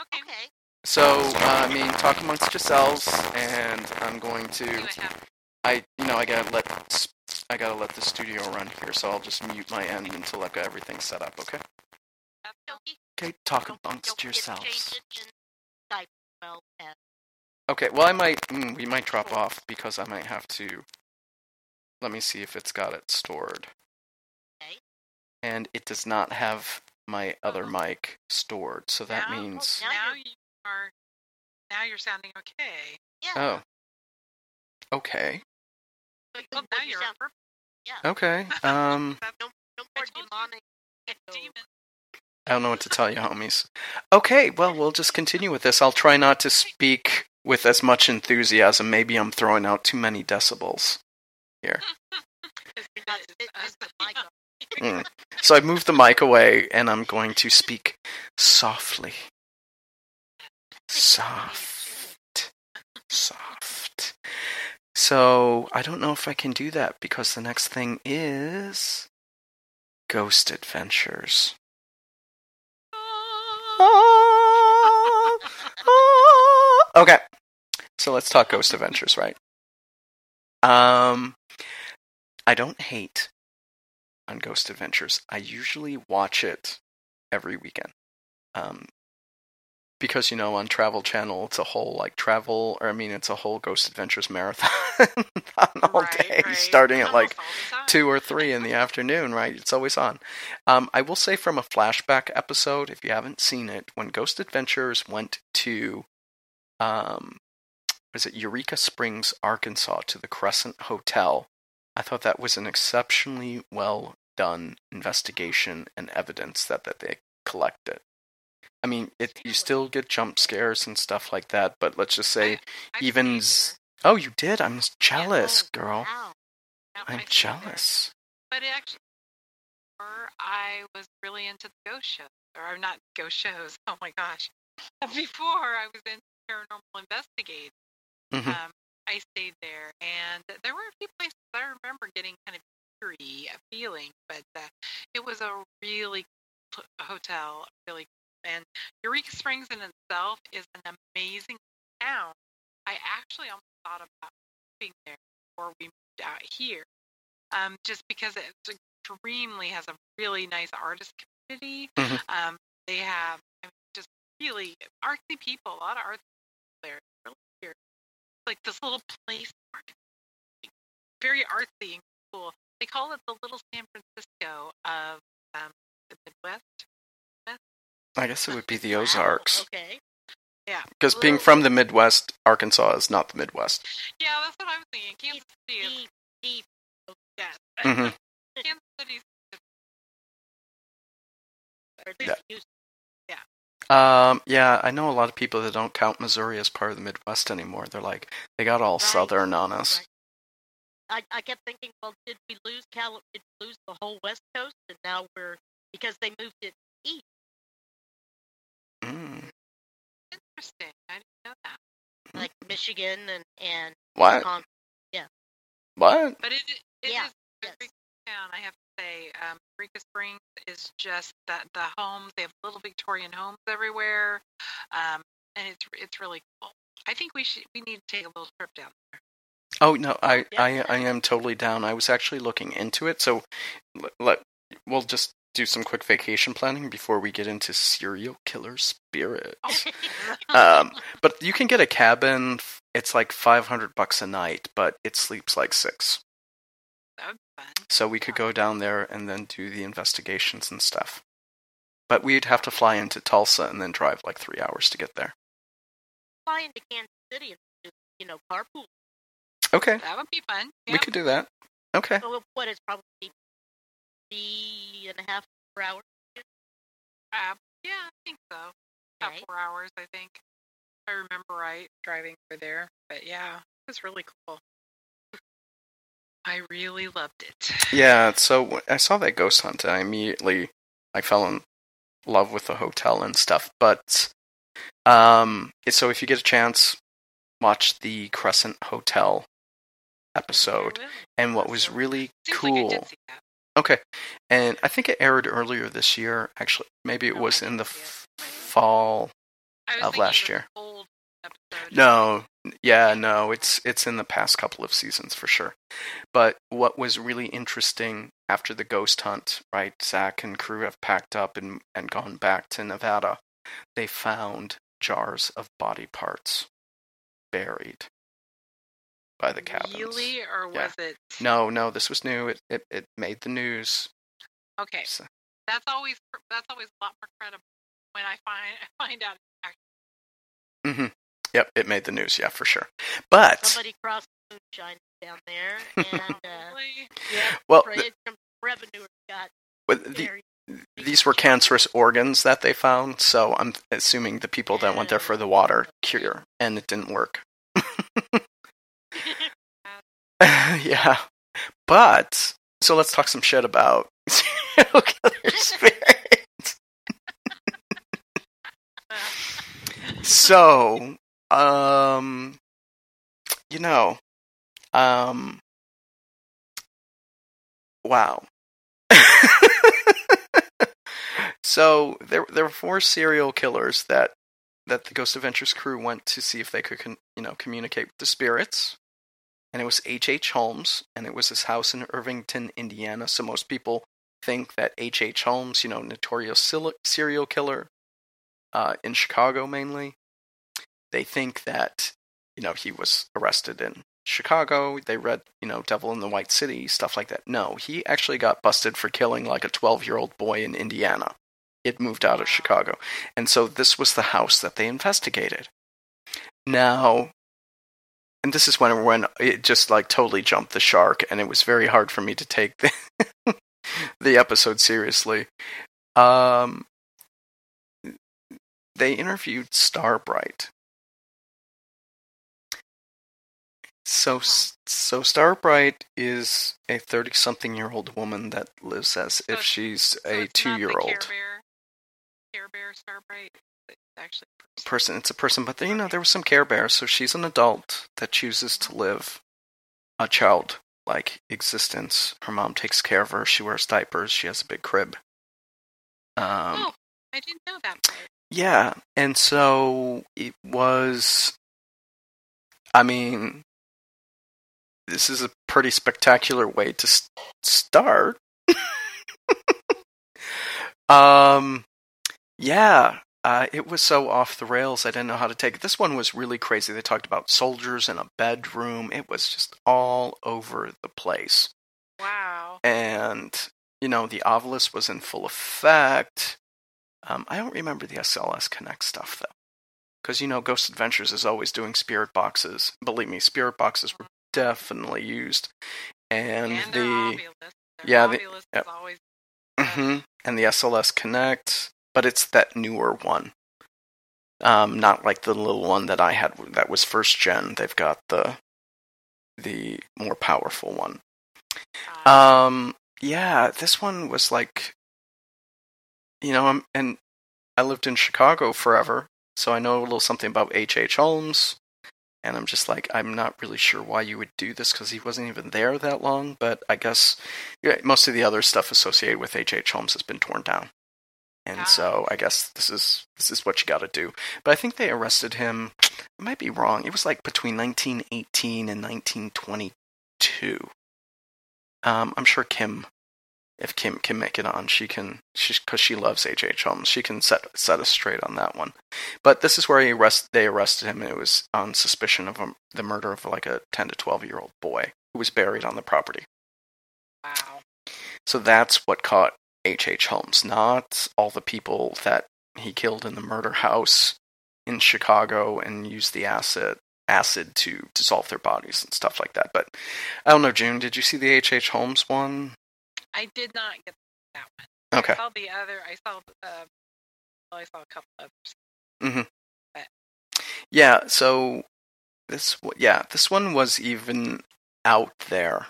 Okay. So, I mean, talk amongst yourselves, and I'm going to... I gotta let the studio run here, so I'll just mute my end until I've got everything set up, okay? Okay, talk amongst yourselves. Okay, well, we might drop off, because I might have to... Let me see if it's got it stored. Okay. And it does not have my other mic stored, so that means... Now you're sounding okay. Yeah. Oh. Okay. Well, now you're sound perfect. Yeah. Okay, No more demonic demons. I don't know what to tell you, homies. Okay, well, we'll just continue with this. I'll try not to speak with as much enthusiasm. Maybe I'm throwing out too many decibels. Here. So I moved the mic away, and I'm going to speak softly. Soft. So I don't know if I can do that, because the next thing is Ghost Adventures. Okay. So let's talk Ghost Adventures, right? I don't hate on Ghost Adventures. I usually watch it every weekend. Because, you know, on Travel Channel, it's a whole, like, it's a whole Ghost Adventures marathon all day, starting at, like, 2 or 3 in the afternoon, right? It's always on. I will say from a flashback episode, if you haven't seen it, when Ghost Adventures went to was it Eureka Springs, Arkansas, to the Crescent Hotel. I thought that was an exceptionally well done investigation and evidence that they collected. I mean, you still get jump scares and stuff like that, but let's just say Oh, you did? I'm jealous, girl. Wow. I'm jealous. But it actually, I was really into the ghost shows. Or not ghost shows, oh my gosh. Before I was into paranormal investigating, I stayed there. And there were a few places I remember getting kind of eerie feeling, but it was a really cool hotel, really cool. And Eureka Springs in itself is an amazing town. I actually almost thought about moving there before we moved out here, just because it extremely has a really nice artist community. They have just really artsy people, a lot of artsy people there. It's really weird. It's like this little place, very artsy and cool. They call it the little San Francisco of the Midwest. I guess it would be the Ozarks. Wow, okay. Yeah, because being from the Midwest, Arkansas is not the Midwest. Yeah, that's what I was thinking. Kansas City is deep. Yes. Kansas City is I know a lot of people that don't count Missouri as part of the Midwest anymore. They're like, they got all southern on us. Right. I kept thinking, well, did we lose the whole West Coast, and now because they moved it east. Interesting. I didn't know that. Like Michigan and what? Yeah. What? But it is a big town, I have to say. Eureka Springs is just that the homes, they have little Victorian homes everywhere, and it's really cool. I think we need to take a little trip down there. Oh no, I am totally down. I was actually looking into it, so we'll just do some quick vacation planning before we get into serial killer spirits. But you can get a cabin. It's like $500 a night, but it sleeps like 6. That would be fun. So we could go down there and then do the investigations and stuff. But we'd have to fly into Tulsa and then drive like 3 hours to get there. Fly into Kansas City and carpool. Okay. That would be fun. Yeah. We could do that. Okay. So what is probably 3.5 hours? Yeah, I think so. About 4 hours, I think. If I remember right, driving over there. But yeah, it was really cool. I really loved it. Yeah, so when I saw that ghost hunt, and I immediately fell in love with the hotel and stuff. But so if you get a chance, watch the Crescent Hotel episode. And what was really cool. Like I did see that. Okay, and I think it aired earlier this year, actually. Maybe it was in the fall of last year. Old episode. No, it's in the past couple of seasons for sure. But what was really interesting after the ghost hunt, right, Zach and crew have packed up and gone back to Nevada, they found jars of body parts buried by the cabins. Really, or was it? No, this was new. It made the news. Okay, so. that's always a lot more credible when I find out. Yep, it made the news. Yeah, for sure. But somebody crossed the moonshine down there, and some revenue got. These were cancerous organs that they found, so I'm assuming the people that went there for the water cure, and it didn't work. Yeah, but so let's talk some shit about serial killer spirits. So, wow. So there were 4 serial killers that the Ghost Adventures crew went to see if they could communicate with the spirits. And it was H.H. Holmes, and it was his house in Irvington, Indiana. So most people think that H.H. Holmes, notorious serial killer in Chicago mainly, they think that, he was arrested in Chicago. They read, Devil in the White City, stuff like that. No, he actually got busted for killing like a 12-year-old boy in Indiana. It moved out of Chicago. And so this was the house that they investigated. Now, and this is when it just like totally jumped the shark, and it was very hard for me to take the the episode seriously. They interviewed Starbright. So Starbright is a 30-something-year-old woman that lives as if she's a 2-year-old. Care Bear Starbright. It's actually a person. It's a person, but you know there was some Care Bear, so she's an adult that chooses to live a child-like existence. Her mom takes care of her. She wears diapers. She has a big crib. Oh, I didn't know that part. Yeah, and so it was. I mean, this is a pretty spectacular way to start. It was so off the rails, I didn't know how to take it. This one was really crazy. They talked about soldiers in a bedroom. It was just all over the place. Wow. And, you know, the Ovilus was in full effect. I don't remember the SLS Connect stuff, though. Because, you know, Ghost Adventures is always doing spirit boxes. Believe me, spirit boxes were definitely used. And the Ovilus is always... Mm-hmm. And the SLS Connect, but it's that newer one. Not like the little one that I had that was first gen. They've got the more powerful one. This one was like... You know, and I lived in Chicago forever, so I know a little something about H.H. Holmes, and I'm just like, I'm not really sure why you would do this, because he wasn't even there that long, but I guess most of the other stuff associated with H.H. Holmes has been torn down. And so I guess this is what you gotta do. But I think they arrested him, I might be wrong, it was like between 1918 and 1922. I'm sure Kim, if Kim can make it on, because she loves H.H. Holmes, she can set us straight on that one. But this is where they arrested him, and it was on suspicion of the murder of like a 10 to 12-year-old boy who was buried on the property. Wow. So that's what caught H.H. Holmes, not all the people that he killed in the murder house in Chicago and used the acid to dissolve their bodies and stuff like that. But I don't know, June, did you see the H.H. Holmes one? I did not get that one. Okay. I saw the other. I saw a couple others. Mm-hmm. But. Yeah. So this one was even out there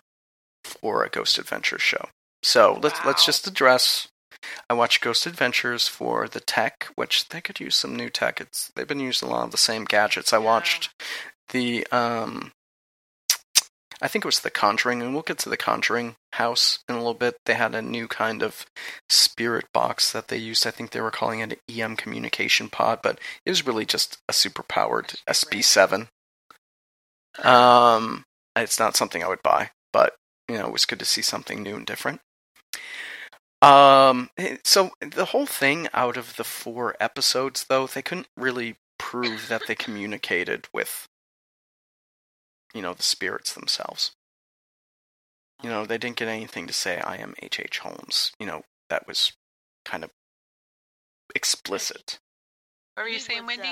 for a Ghost Adventure show. So let's just address. I watched Ghost Adventures for the tech, which they could use some new tech. They've been using a lot of the same gadgets. I watched the I think it was The Conjuring, and we'll get to The Conjuring house in a little bit. They had a new kind of spirit box that they used. I think they were calling it an EM communication pod, but it was really just a super-powered SB7. It's not something I would buy, but you know, it was good to see something new and different. So the whole thing, out of the 4 episodes, though, they couldn't really prove that they communicated with, you know, the spirits themselves. You know, they didn't get anything to say, I am H.H. Holmes. You know, that was kind of explicit. What were you saying, Wendy?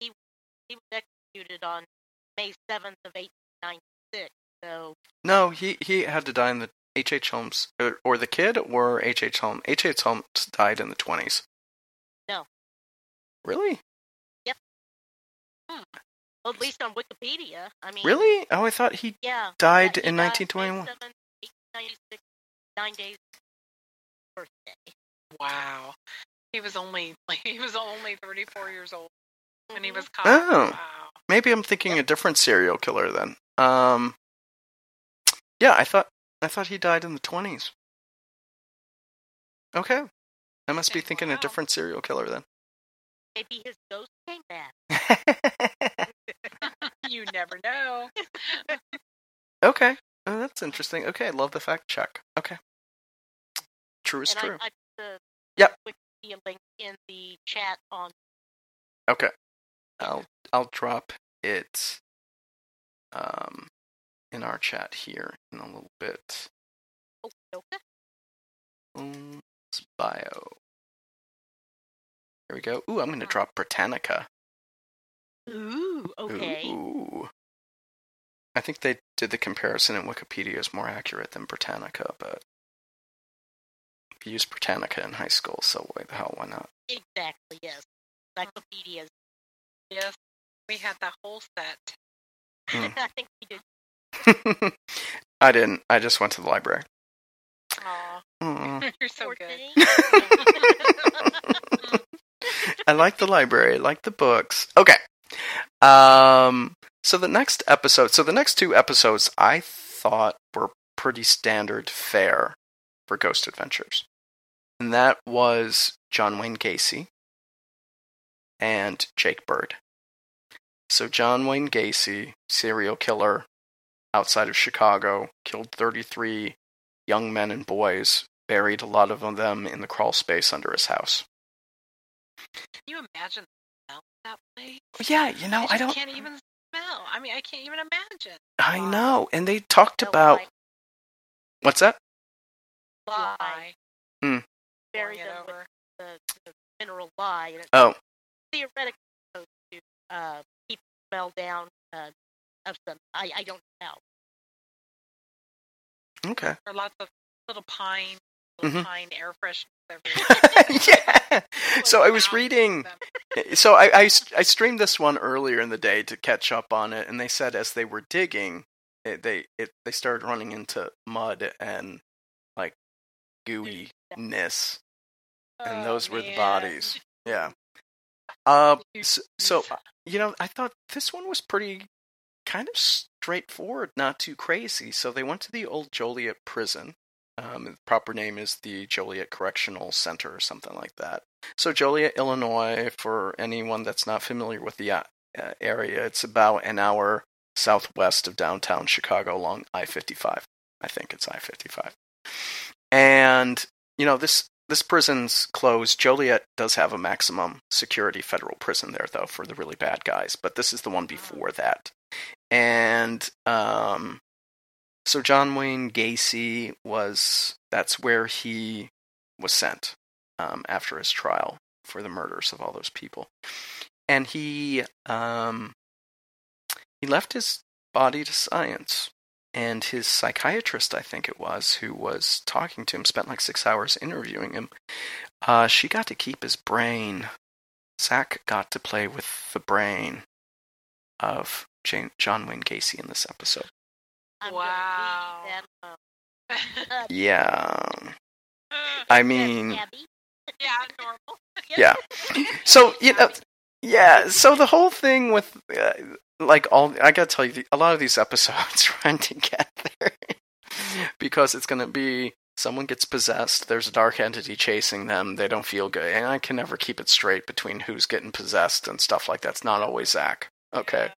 He was executed on May 7th of 1896, so... No, he had to die in the H.H. Holmes, or the kid, or H.H. Holmes. H.H. Holmes died in the 20s. No. Really? Yep. Hmm. Well, at least on Wikipedia. I mean, really? Oh, I thought he died in 1921. 1896, 9 days birthday. Wow, he was only 34 years old when he was caught. Oh, wow. Maybe I'm thinking a different serial killer then. I thought he died in the 20s. Okay, I must be thinking a different serial killer then. Maybe his ghost came back. You never know. Okay. Oh, that's interesting. Okay, I love the fact check. Okay. True is true. I put the Wikipedia link in the chat on... Okay. I'll drop it in our chat here in a little bit. Okay. It's bio. Here we go. Ooh, I'm going to drop Britannica. Ooh, Okay. Ooh. I think they did the comparison, and Wikipedia is more accurate than Britannica, but if you used Britannica in high school, so why the hell, why not? Exactly, yes. Encyclopedias. Yes, we had that whole set. I think we did. I didn't. I just went to the library. Aww. You're so good. I like the library. I like the books. Okay. So the next episode. So the next two episodes I thought were pretty standard fare for Ghost Adventures. And that was John Wayne Gacy and Jake Bird. So John Wayne Gacy, serial killer outside of Chicago, killed 33 young men and boys, buried a lot of them in the crawl space under his house. Can you imagine the smell of that place? Yeah, you know, I can't even smell. I mean, I can't even imagine. I know, and they talked about... Lie. What's that? Lye. Mm. Buried them with the mineral lye. And theoretically, to keep the smell down of them. I don't know. Okay. There are lots of little pine... Mm-hmm. Pine air fresheners. Yeah. So I was reading. So I streamed this one earlier in the day to catch up on it, and they said as they were digging, they started running into mud and like gooiness, and those were the bodies. Yeah. So you know, I thought this one was pretty kind of straightforward, not too crazy. So they went to the old Joliet prison. The proper name is the Joliet Correctional Center or something like that. So Joliet, Illinois, for anyone that's not familiar with the area, it's about an hour southwest of downtown Chicago along I-55. I think it's I-55. And, you know, this prison's closed. Joliet does have a maximum security federal prison there, though, for the really bad guys. But this is the one before that. And, so John Wayne Gacy that's where he was sent after his trial for the murders of all those people. And he left his body to science. And his psychiatrist, I think it was, who was talking to him, spent like 6 hours interviewing him. She got to keep his brain. Zach got to play with the brain of John Wayne Gacy in this episode. Wow. Yeah. I mean. Yeah, normal. Yeah. So, you know, yeah. So the whole thing with, I gotta tell you, a lot of these episodes run together because it's gonna be someone gets possessed, there's a dark entity chasing them, they don't feel good, and I can never keep it straight between who's getting possessed and stuff like that. It's not always Zach. Okay.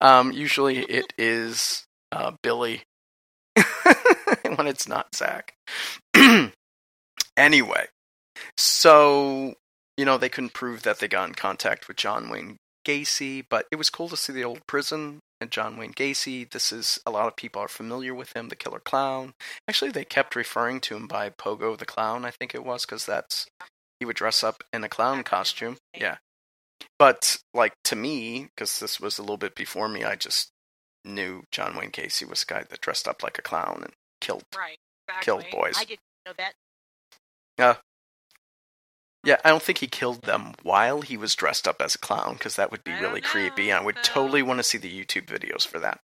Yeah. Usually it is. Billy, when it's not Zach. Anyway, so, you know, they couldn't prove that they got in contact with John Wayne Gacy, but it was cool to see the old prison and John Wayne Gacy. This is, a lot of people are familiar with him, the killer clown. Actually, they kept referring to him by Pogo the Clown, I think it was, because he would dress up in a clown costume. Yeah. But, like, to me, because this was a little bit before me, I just knew John Wayne Gacy was a guy that dressed up like a clown and killed boys. I didn't know that. Yeah, I don't think he killed them while he was dressed up as a clown, because that would be really creepy. I would totally want to see the YouTube videos for that.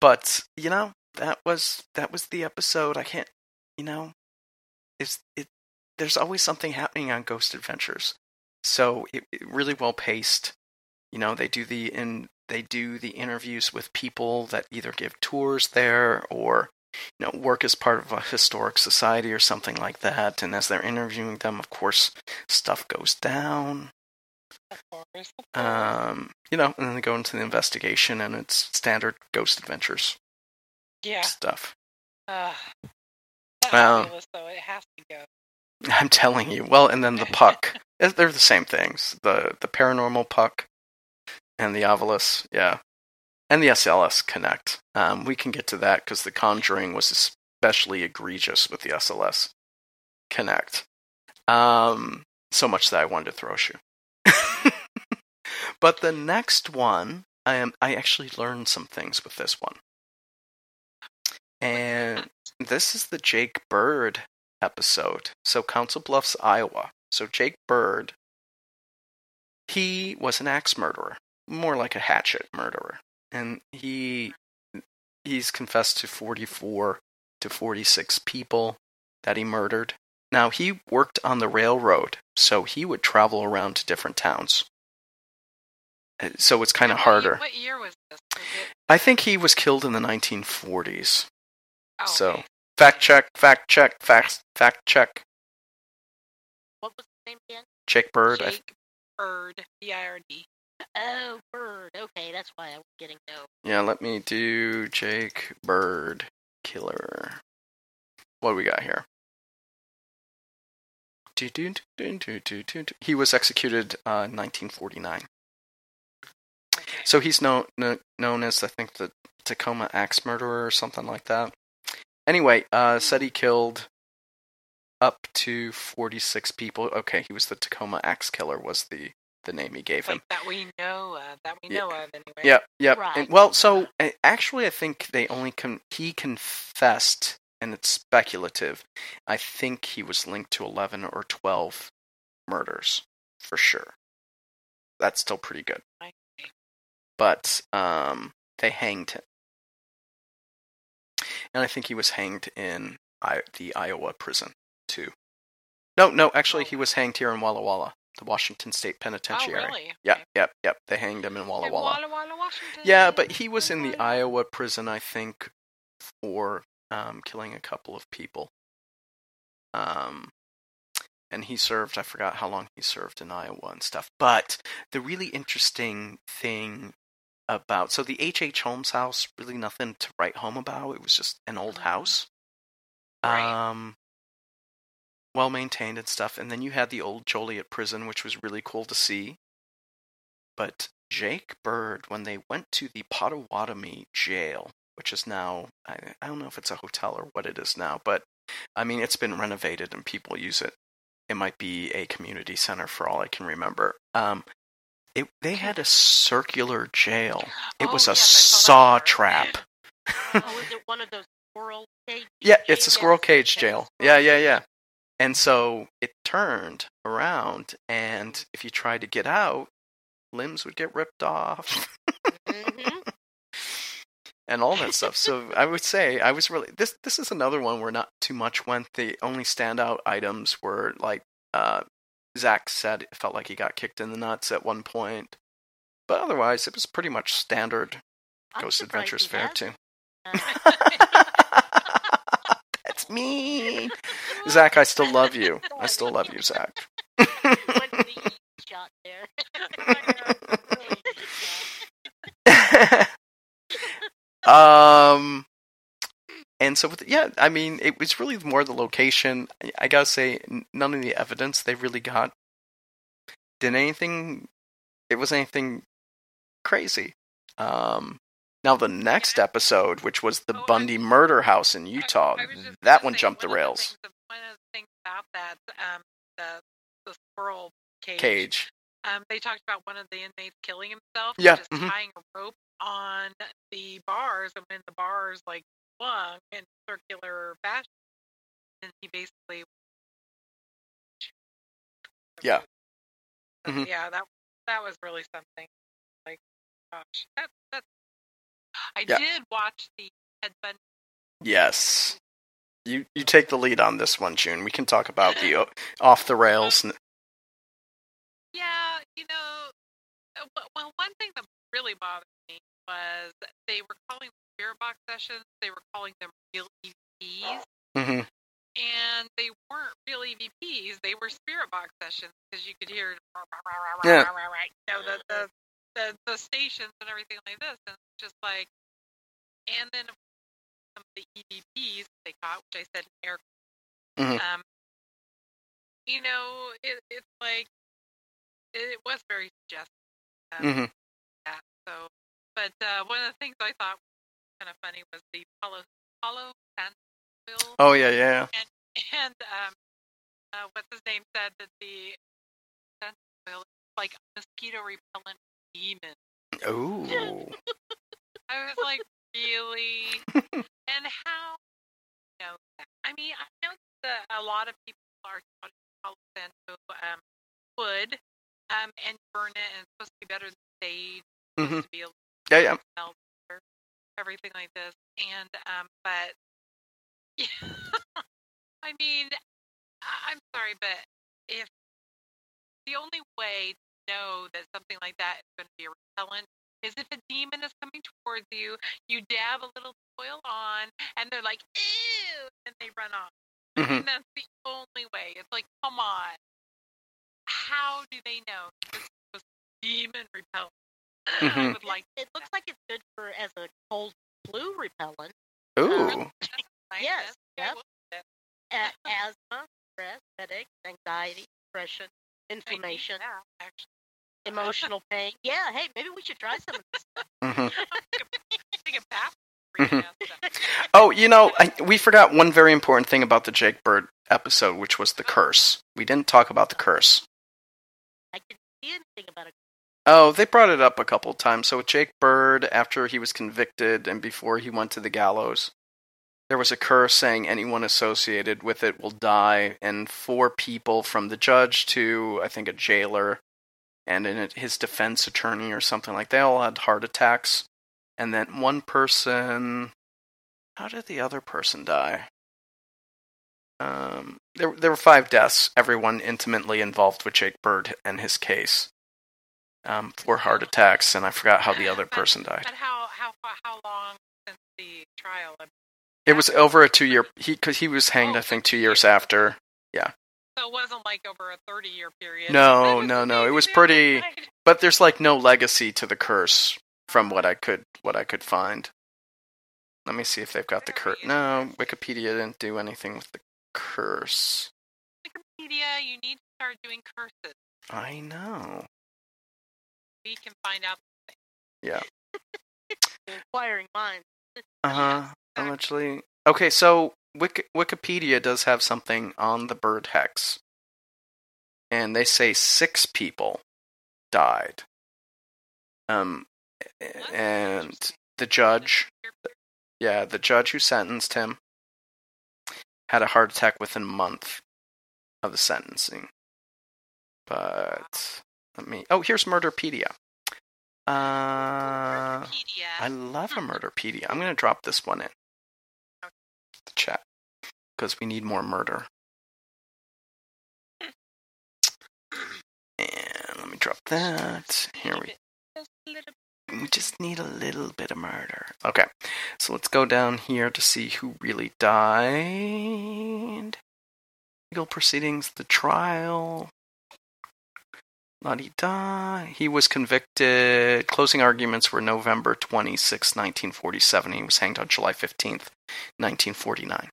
But, you know, that was the episode. I can't, you know, there's always something happening on Ghost Adventures. So it really well paced. You know, they do the interviews with people that either give tours there or, you know, work as part of a historic society or something like that. And as they're interviewing them, of course, stuff goes down. You know, and then they go into the investigation, and it's standard Ghost Adventures. Yeah. Stuff. That's ridiculous, though. It has to go. I'm telling you. Well, and then the Puck. They're the same things. The Paranormal Puck. And the Avalis, yeah. And the SLS Connect. We can get to that because The Conjuring was especially egregious with the SLS Connect. So much that I wanted to throw a shoe. But the next one, I actually learned some things with this one. And this is the Jake Bird episode. So Council Bluffs, Iowa. So Jake Bird, he was an axe murderer. More like a hatchet murderer. And he's confessed to 44 to 46 people that he murdered. Now, he worked on the railroad, so he would travel around to different towns. So it's kind of harder. What year was this? I think he was killed in the 1940s. Oh, so, okay. Fact check. What was his name again? Jake Bird. Bird, B-I-R-D. Oh, Bird. Okay, that's why I was getting no. Yeah, let me do Jake Bird Killer. What do we got here? He was executed in 1949. So he's known as, I think, the Tacoma Axe Murderer or something like that. Anyway, said he killed up to 46 people. Okay, he was the Tacoma Axe Killer was the name he gave him. Like that we know of, anyway. Yeah, yeah. Right. And, well, so, actually, I think they only he confessed, and it's speculative. I think he was linked to 11 or 12 murders, for sure. That's still pretty good. Right. But they hanged him. And I think he was hanged in the Iowa prison, too. No, actually, he was hanged here in Walla Walla. The Washington State Penitentiary. Oh, really? Yep. They hanged him in Walla Walla. In Walla Walla, Washington? Yeah, but he was in the Iowa prison, I think, for killing a couple of people. And he served, I forgot how long he served in Iowa and stuff. But the really interesting thing about, so the H.H. Holmes house, really nothing to write home about. It was just an old house. Right. Well-maintained and stuff. And then you had the old Joliet prison, which was really cool to see. But Jake Bird, when they went to the Pottawatomie jail, which is now, I don't know if it's a hotel or what it is now, but, I mean, it's been renovated and people use it. It might be a community center for all I can remember. They had a circular jail. It was a saw trap. Is it one of those squirrel cage? Yeah, it's a squirrel cage jail. Yeah. And so it turned around, and if you tried to get out, limbs would get ripped off, and all that stuff. So I would say I was really this is another one where not too much went. The only standout items were like Zach said, it felt like he got kicked in the nuts at one point, but otherwise it was pretty much standard Ghost Adventures fare too. That's me. Zach, I still love you. Zach. And so, it was really more the location. I gotta say, none of the evidence they really got did anything. It was anything crazy. Now the next episode, which was the Bundy murder house in Utah, that one jumped the rails. One of the things about that, the squirrel cage. They talked about one of the inmates killing himself, just tying a rope on the bars, and when the bars like swung in circular fashion, and he basically, that was really something. Like, gosh, that's. I did watch the Ted Bundy. Yes. You take the lead on this one, June. We can talk about the off the rails. Yeah, well, one thing that really bothered me was they were calling them spirit box sessions. They were calling them real EVPs, and they weren't real EVPs. They were spirit box sessions because you could hear the stations and everything like this, and just like, and then. Some of the EVPs they caught, which I said in air quotes, it's like it was very suggestive. One of the things I thought was kind of funny was the Paulo Sandoval. Oh yeah. And what's his name said that the Sandoval is like mosquito repellent demon. Oh. I was like, really? And how? You know, I mean, I know that a lot of people are taught in wood and burn it, and it's supposed to be better than sage. It's supposed to be a little smell better, everything like this. And but yeah, I mean, I'm sorry, but if the only way to know that something like that is going to be a repellent is if a demon is coming towards you, you dab a little oil on, and they're like, ew, and they run off. Mm-hmm. And that's the only way. It's like, come on. How do they know this was demon repellent? Mm-hmm. I would like it looks like it's good for as a cold flu repellent. Ooh. Yes. Yep. Asthma, stress, headache, anxiety, depression, inflammation, emotional pain. Yeah, hey, maybe we should try some of this stuff. Take a bath. Oh, you know, we forgot one very important thing about the Jake Bird episode, which was the curse. We didn't talk about the curse. I didn't see anything about it. Oh, they brought it up a couple of times. So with Jake Bird, after he was convicted and before he went to the gallows, there was a curse saying anyone associated with it will die, and 4 people from the judge to, I think, a jailer and his defense attorney or something like that, they all had heart attacks. And then one person... How did the other person die? There were 5 deaths, everyone intimately involved with Jake Bird and his case. 4 heart attacks, and I forgot how the other person died. But how long since the trial? It was over a 2-year... Because he was hanged, I think, 2 years after. Yeah. So it wasn't like over a 30-year period. No. It was pretty... But there's like no legacy to the curse. From what I could find. Let me see if they've got the curse. No, Wikipedia didn't do anything with the curse. Wikipedia, you need to start doing curses. I know. We can find out. Yeah. Inquiring minds. Allegedly. Okay, so Wikipedia does have something on the bird hex. And they say 6 people died. And the judge, the judge who sentenced him had a heart attack within a month of the sentencing. But let me. Oh, here's Murderpedia. I love a Murderpedia. I'm going to drop this one in the chat because we need more murder. And let me drop that. Here We just need a little bit of murder. Okay, so let's go down here to see who really died. Legal proceedings, the trial. La-di-da. He was convicted. Closing arguments were November 26, 1947. He was hanged on July 15th, 1949.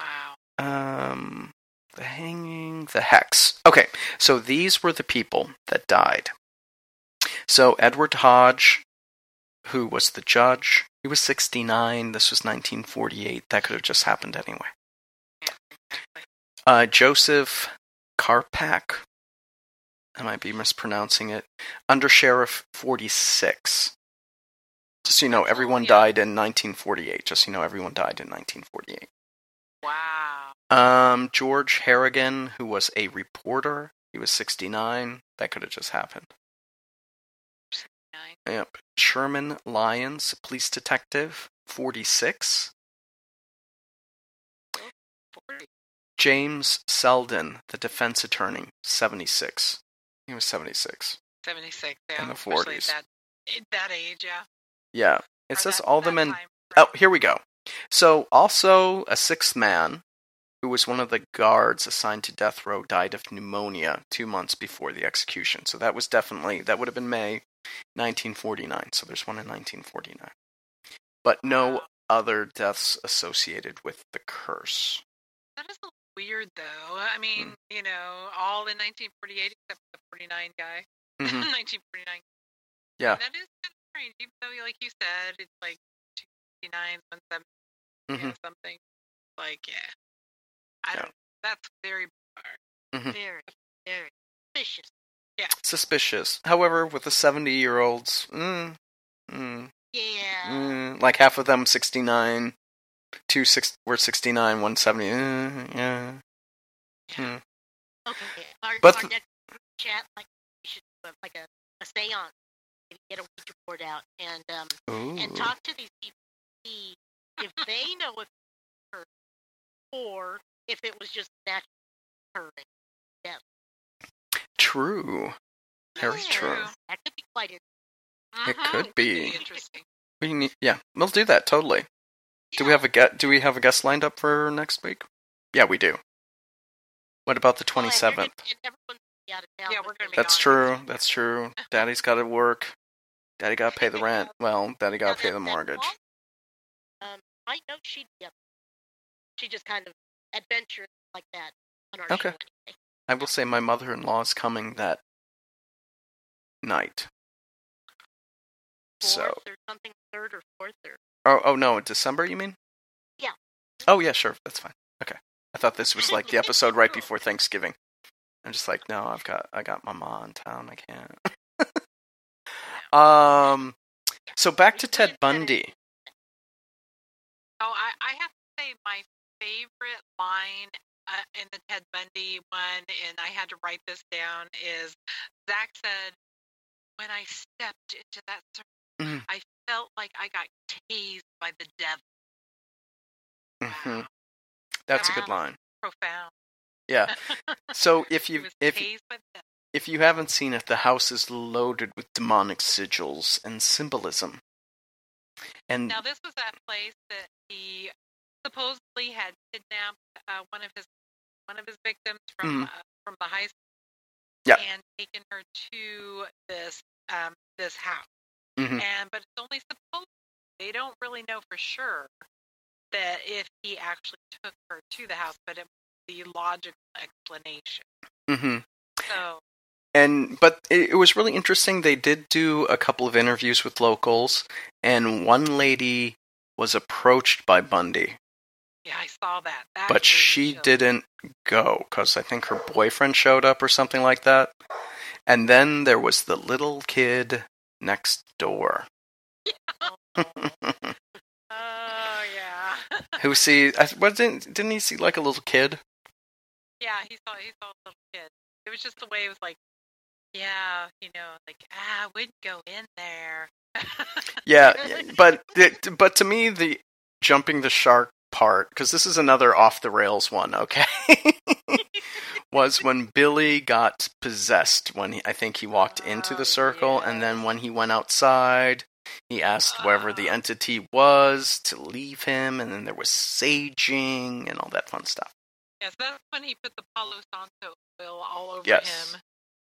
Wow. The hanging, the hex. Okay, so these were the people that died. So Edward Hodge, who was the judge, he was 69. This was 1948. That could have just happened anyway. Joseph Karpak, I might be mispronouncing it, Undersheriff 46. Died in 1948. Everyone died in 1948. Wow. George Harrigan, who was a reporter, he was 69. That could have just happened. Yep. Sherman Lyons, police detective, 46. James Selden, the defense attorney, 76. He was 76. 76, yeah. In the 40s. That age, yeah. Yeah. It says that, all the men... Time, right? Oh, here we go. So, also, a 6th man, who was one of the guards assigned to death row, died of pneumonia 2 months before the execution. So that was definitely... That would have been May... 1949, so there's one in 1949. But no other deaths associated with the curse. That is a little weird, though. I mean, all in 1948 except the 49 guy. Mm-hmm. 1949. Yeah. And that is kind of strange, even though, like you said, it's like 259, 170, something. Like, yeah. I don't know. That's very bizarre. Mm-hmm. Very, very suspicious. Yeah. Suspicious. However, with the 70-year-olds, like half of them 69, were 69, 170, Okay. But next chat, we should have a seance, get a Ouija board out and talk to these people, see if they know if it was her or if it was just natural occurring. Yeah. True. Very true. That could be quite interesting. It could be interesting. We'll do that totally. Yeah. Do we have a guest lined up for next week? Yeah, we do. What about the 27th? That's true. That's true. Daddy's got to work. Daddy got to pay the rent. Well, Daddy got to pay the mortgage. I know she'd be up. She just kind of adventures like that on our show anyway. I will say my mother-in-law is coming that night. Third or fourth or. Oh no! December, you mean? Yeah. Oh yeah, sure. That's fine. Okay. I thought this was the episode right before Thanksgiving. I'm just like, no, I got my mom in town. I can't. So back to Ted Bundy. Oh, I have to say my favorite line in the Ted Bundy one, and I had to write this down, is Zach said, "When I stepped into that circle, I felt like I got tased by the devil." Mm-hmm. Wow. That's a good line. Profound. Yeah. So if you haven't seen it, the house is loaded with demonic sigils and symbolism. And now this was that place that he supposedly had kidnapped one of his victims from the high school, and taken her to this house. Mm-hmm. But it's only supposed. They don't really know for sure that if he actually took her to the house, but it was the logical explanation. Mm-hmm. So, but it was really interesting. They did do a couple of interviews with locals, and one lady was approached by Bundy. Yeah, I saw that. But she didn't go, because I think her boyfriend showed up or something like that. And then there was the little kid next door. Yeah. Who didn't he see like a little kid? Yeah, he saw a little kid. It was just the way it was like, yeah, I wouldn't go in there. Yeah, but to me the jumping the shark part, because this is another off the rails one, okay, was when Billy got possessed when I think he walked into the circle, and then when he went outside. He asked wherever the entity was to leave him, and then there was saging and all that fun stuff. Yes, that's when he put the Palo Santo oil all over him,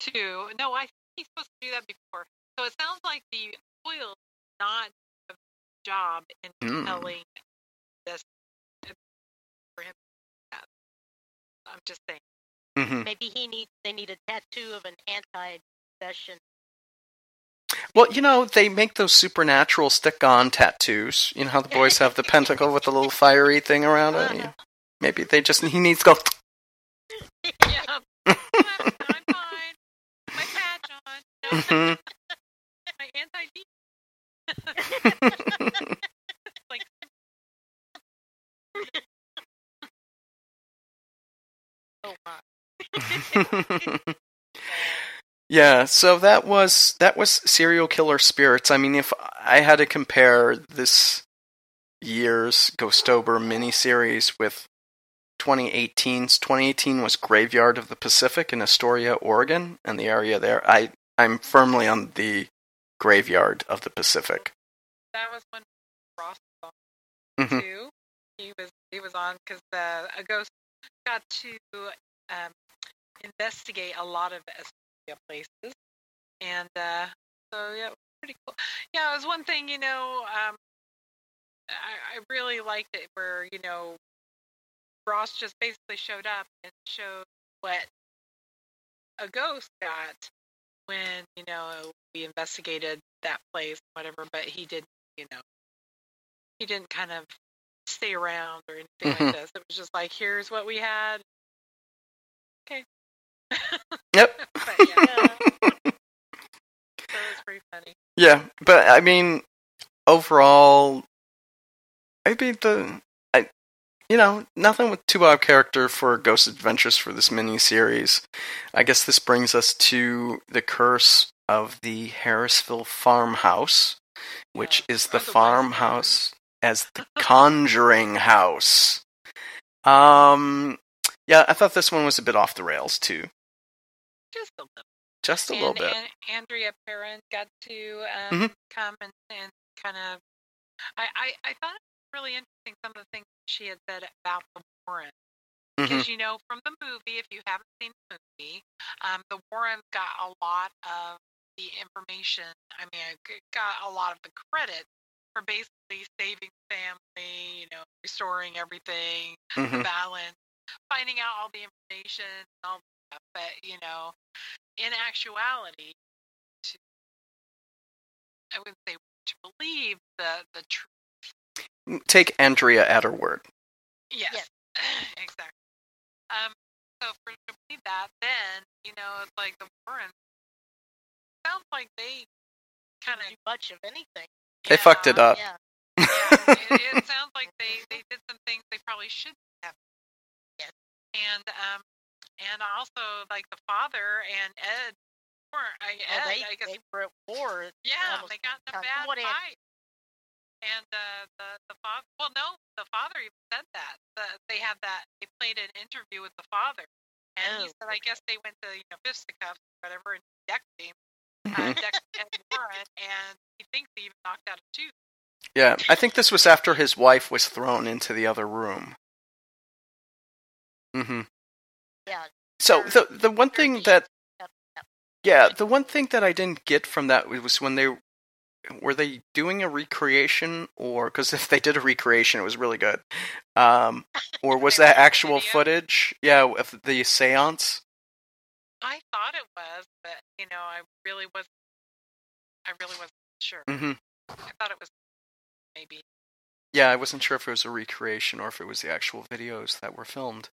too. No, I think he's supposed to do that before. So it sounds like the oil did not have a job in telling this for him. I'm just saying. Mm-hmm. Maybe they need a tattoo of an anti-possession. Well, they make those supernatural stick-on tattoos. You know how the boys have the pentacle with the little fiery thing around it? Yeah. Maybe he needs to go... Yeah. I'm fine. My patch on. No. Mm-hmm. My anti-D. Oh, my. Yeah, so that was serial killer spirits. I mean, if I had to compare this year's Ghostober miniseries with 2018's, 2018 was Graveyard of the Pacific in Astoria, Oregon, and the area there. I'm firmly on the Graveyard of the Pacific. That was when Ross was on too. He was on because a ghost got to investigate a lot of places, and so yeah, it was pretty cool. Yeah, it was one thing, I really liked it where Ross just basically showed up and showed what a ghost got when we investigated that place, whatever. But he didn't kind of stay around or anything like this. It was just like, here's what we had. Okay. Yep. But yeah. So it was pretty funny. Yeah, but I mean, overall, nothing with too out of character for Ghost Adventures for this mini-series. I guess this brings us to the curse of the Harrisville farmhouse, which is the farmhouse as the Conjuring House. Yeah, I thought this one was a bit off the rails, too. Just a little bit. And Andrea Perrin got to come and kind of... I thought it was really interesting, some of the things she had said about the Warren. Because, from the movie, if you haven't seen the movie, the Warrens got a lot of the information. I mean, got a lot of the credit for basically saving family, restoring everything, the balance, finding out all the information, and all that stuff. But, in actuality, I wouldn't say to believe the truth. Take Andrea at her word. Yes. Exactly. So for to believe that, then, it's like the Warren sounds like they kind of do much of anything. They fucked it up. Yeah. It sounds like they did some things they probably shouldn't have. Yes. And also like the father and Ed they were at war. Yeah, they got in a bad fight. And the father. Well, no, the father even said that. They had that. They played an interview with the father, and he said, "I guess they went to fisticuffs or whatever and decked him, decked Ed Warren, and he thinks he even knocked out a tooth." Yeah, I think this was after his wife was thrown into the other room. Mm-hmm. Yeah. So the one thing that I didn't get from that was when were they doing a recreation, or because if they did a recreation, it was really good. Or was that actual footage? Yeah, of the seance. I thought it was, but I really wasn't sure. Mm-hmm. I thought it was maybe. Yeah, I wasn't sure if it was a recreation or if it was the actual videos that were filmed.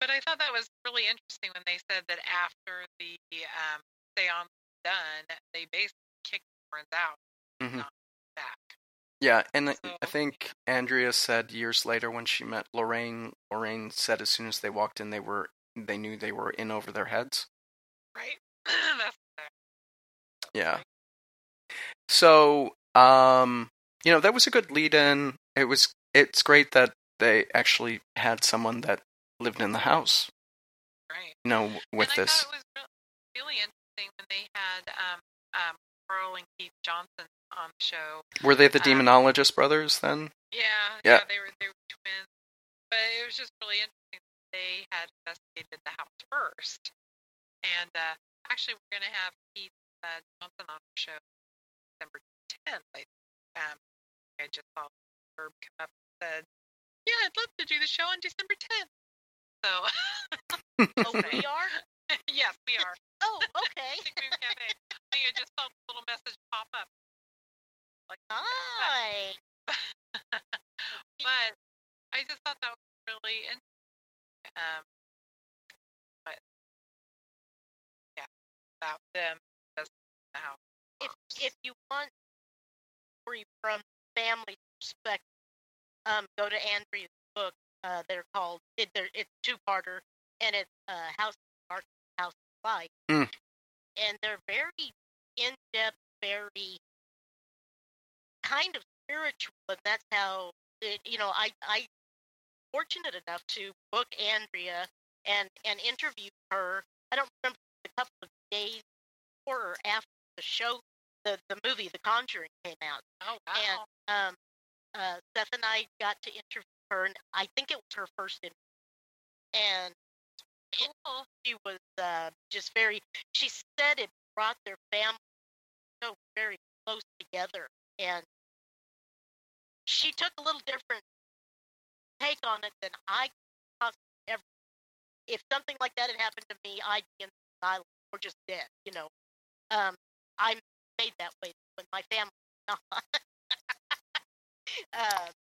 But I thought that was really interesting when they said that after the seance was done, they basically kicked Warren out. Mm-hmm. Back. Yeah, and so, I think Andrea said years later when she met Lorraine. Lorraine said as soon as they walked in, they knew they were in over their heads. Right. Yeah. So, that was a good lead-in. It's great that they actually had someone that lived in the house. Right. With and this. I thought it was really interesting when they had Pearl and Keith Johnson on the show. Were they the Demonologist brothers then? Yeah, they were twins. But it was just really interesting that they had investigated the house first. And actually, we're going to have Keith Johnson on the show December 10th. I think. I just saw Herb come up and said, "Yeah, I'd love to do the show on December 10th. So, we are? Yes, we are. Oh, okay. I just saw a little message pop up. Like, hi. But I just thought that was really interesting. But yeah, about them. Now, if you want story from family perspective, go to Andrea's book. They're called. It's two-parter, and it's House of Art, House of Life, and they're very in-depth, very kind of spiritual. And that's how I fortunate enough to book Andrea and interview her. I don't remember, a couple of days before or after the show, the movie The Conjuring came out. Oh wow! And Seth and I got to interview her, and I think it was her first interview, and she was just very. She said it brought their family so very close together, and she took a little different take on it than I possibly ever. If something like that had happened to me, I'd be in the asylum or just dead. I'm made that way when my family was not.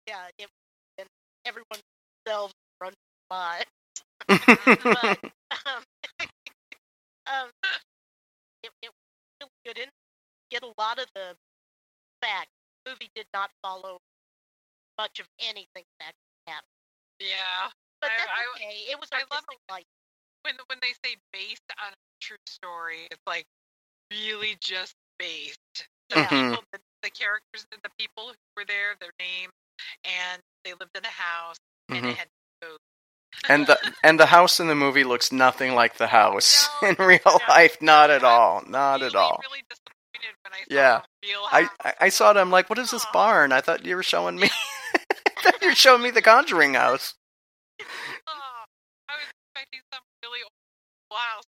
Yeah, it. Everyone themselves run by. But It really didn't get a lot of the facts. The movie did not follow much of anything that happened. Yeah. But that's okay. It was artistic life. When they say based on a true story, it's like really just based. Yeah. People, the characters, the people who were there, their name, and they lived in a house, and it had ghosts. And the house in the movie looks nothing like the house in real life. Not at all. Not at all. I was really disappointed when I saw the real house. I saw it. I'm like, what is this barn? I thought you were showing me. I thought you were showing me the Conjuring house. I was expecting some really old house.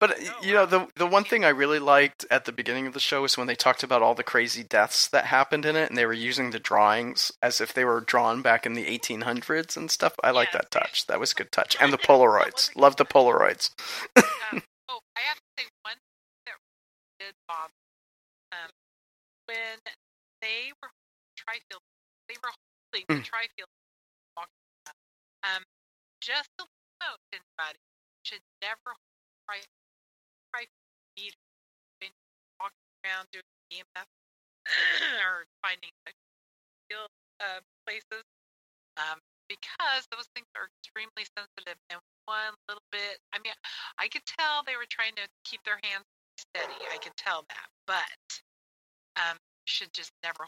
But, you know, the one thing I really liked at the beginning of the show is when they talked about all the crazy deaths that happened in it, and they were using the drawings as if they were drawn back in the 1800s and stuff. I like that touch. That was a good touch. And the Polaroids. Love the Polaroids. I have to say one thing that really did bother me. When they were holding the Tri-Field, just a little note to anybody, should never hold Tri-Field when walking around doing EMF or finding places, because those things are extremely sensitive. And one little bit, I mean, I could tell they were trying to keep their hands steady. I could tell that, but should just never.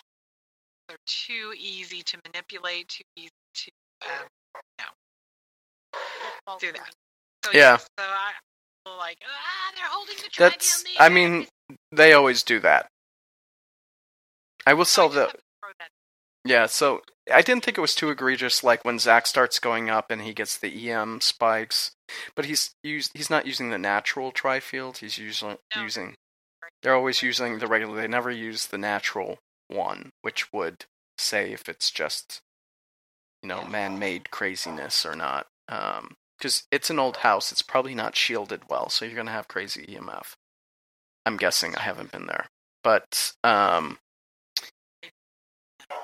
They're too easy to manipulate. Too easy to do that. So, so I. Like, they're holding the trident on the air. I mean, they always do that. I will sell the... Yeah, so I didn't think it was too egregious, like when Zach starts going up and he gets the EM spikes. But he's not using the natural tri-field. He's usually using... They're always using the regular... They never use the natural one, which would say if it's just, you know, man-made craziness or not. Because it's an old house, it's probably not shielded well, so you're going to have crazy EMF. I'm guessing. I haven't been there. But,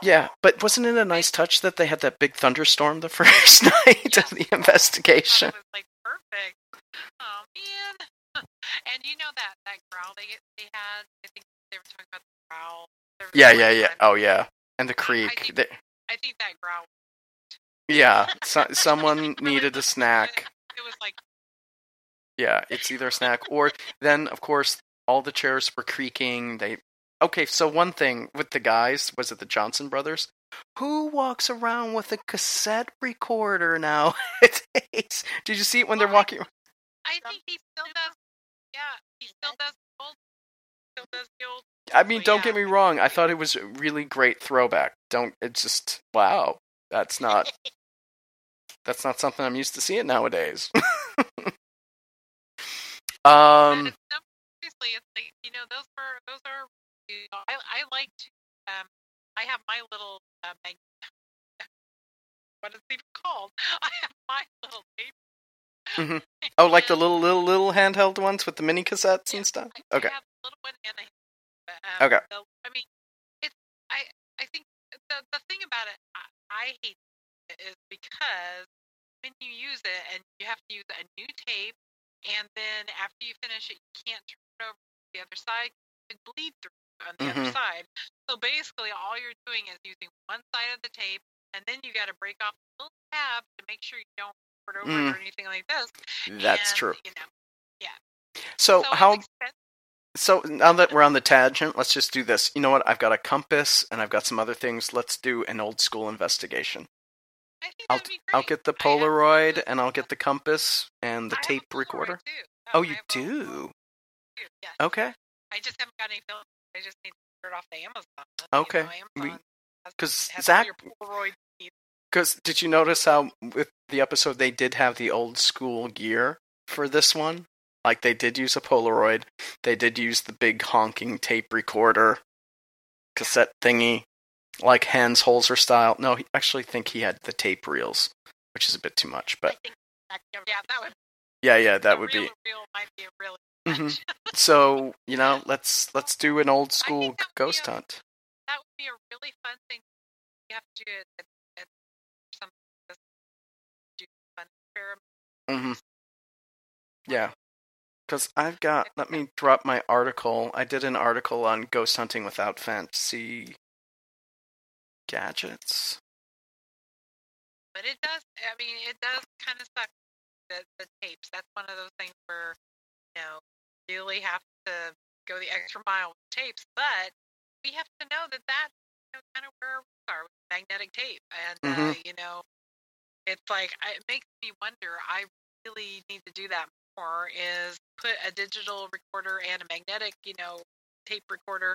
yeah, but wasn't it a nice touch that they had that big thunderstorm the first night of the investigation? It was, like, perfect. Oh, man. And you know that growl they had? I think they were talking about the growl. Yeah. Oh, yeah. And the creak. I think that growl. Yeah, someone needed a snack. It was like... Yeah, it's either a snack or... Then, of course, all the chairs were creaking. Okay, so one thing with the guys, was it the Johnson brothers? Who walks around with a cassette recorder now? Did you see it when they're walking around? I think he still does. Yeah, he still does old. Still does the old. I mean, don't get me wrong. I thought it was a really great throwback. It's just... Wow. That's not something I'm used to seeing nowadays. Seriously, it's like, you know, those are. You know, I like to. I have my little. What is it even called? I have my little paper. Mm-hmm. Oh, like the little handheld ones with the mini cassettes and stuff. Okay. I have a little one and a. Okay. So, I mean, it's. I think the thing about it. I hate it is because when you use it and you have to use a new tape, and then after you finish it, you can't turn it over to the other side. It bleed through on the other side. So basically, all you're doing is using one side of the tape, and then you got to break off a little tab to make sure you don't turn it over or anything like this. That's true. You know, yeah. So how? So now that we're on the tangent, let's just do this. You know what? I've got a compass and I've got some other things. Let's do an old school investigation. I think that'd be great. I'll get the Polaroid and I'll get the compass and the tape recorder. Oh, you do? Yeah. Okay. I just haven't got any film. I just need to turn off the Amazon. Okay. Because Zach, did you notice how with the episode they did have the old school gear for this one? Like, they did use a Polaroid, they did use the big honking tape recorder, cassette thingy, like Hans Holzer style. No, I actually think he had the tape reels, which is a bit too much, but... Yeah, that would be... Reel might be really much. So, you know, let's do an old-school ghost hunt. That would be a really fun thing. You have to do it at some... do fun experiments. Yeah. because I've got, let me drop my article. I did an article on ghost hunting without fancy gadgets. But it does, I mean, it does kind of suck, the tapes. That's one of those things where, you know, you really have to go the extra mile with tapes. But we have to know that that's, you know, kind of where we are with magnetic tape. And, you know, it's like, it makes me wonder, I really need to do that more, is put a digital recorder and a magnetic, you know, tape recorder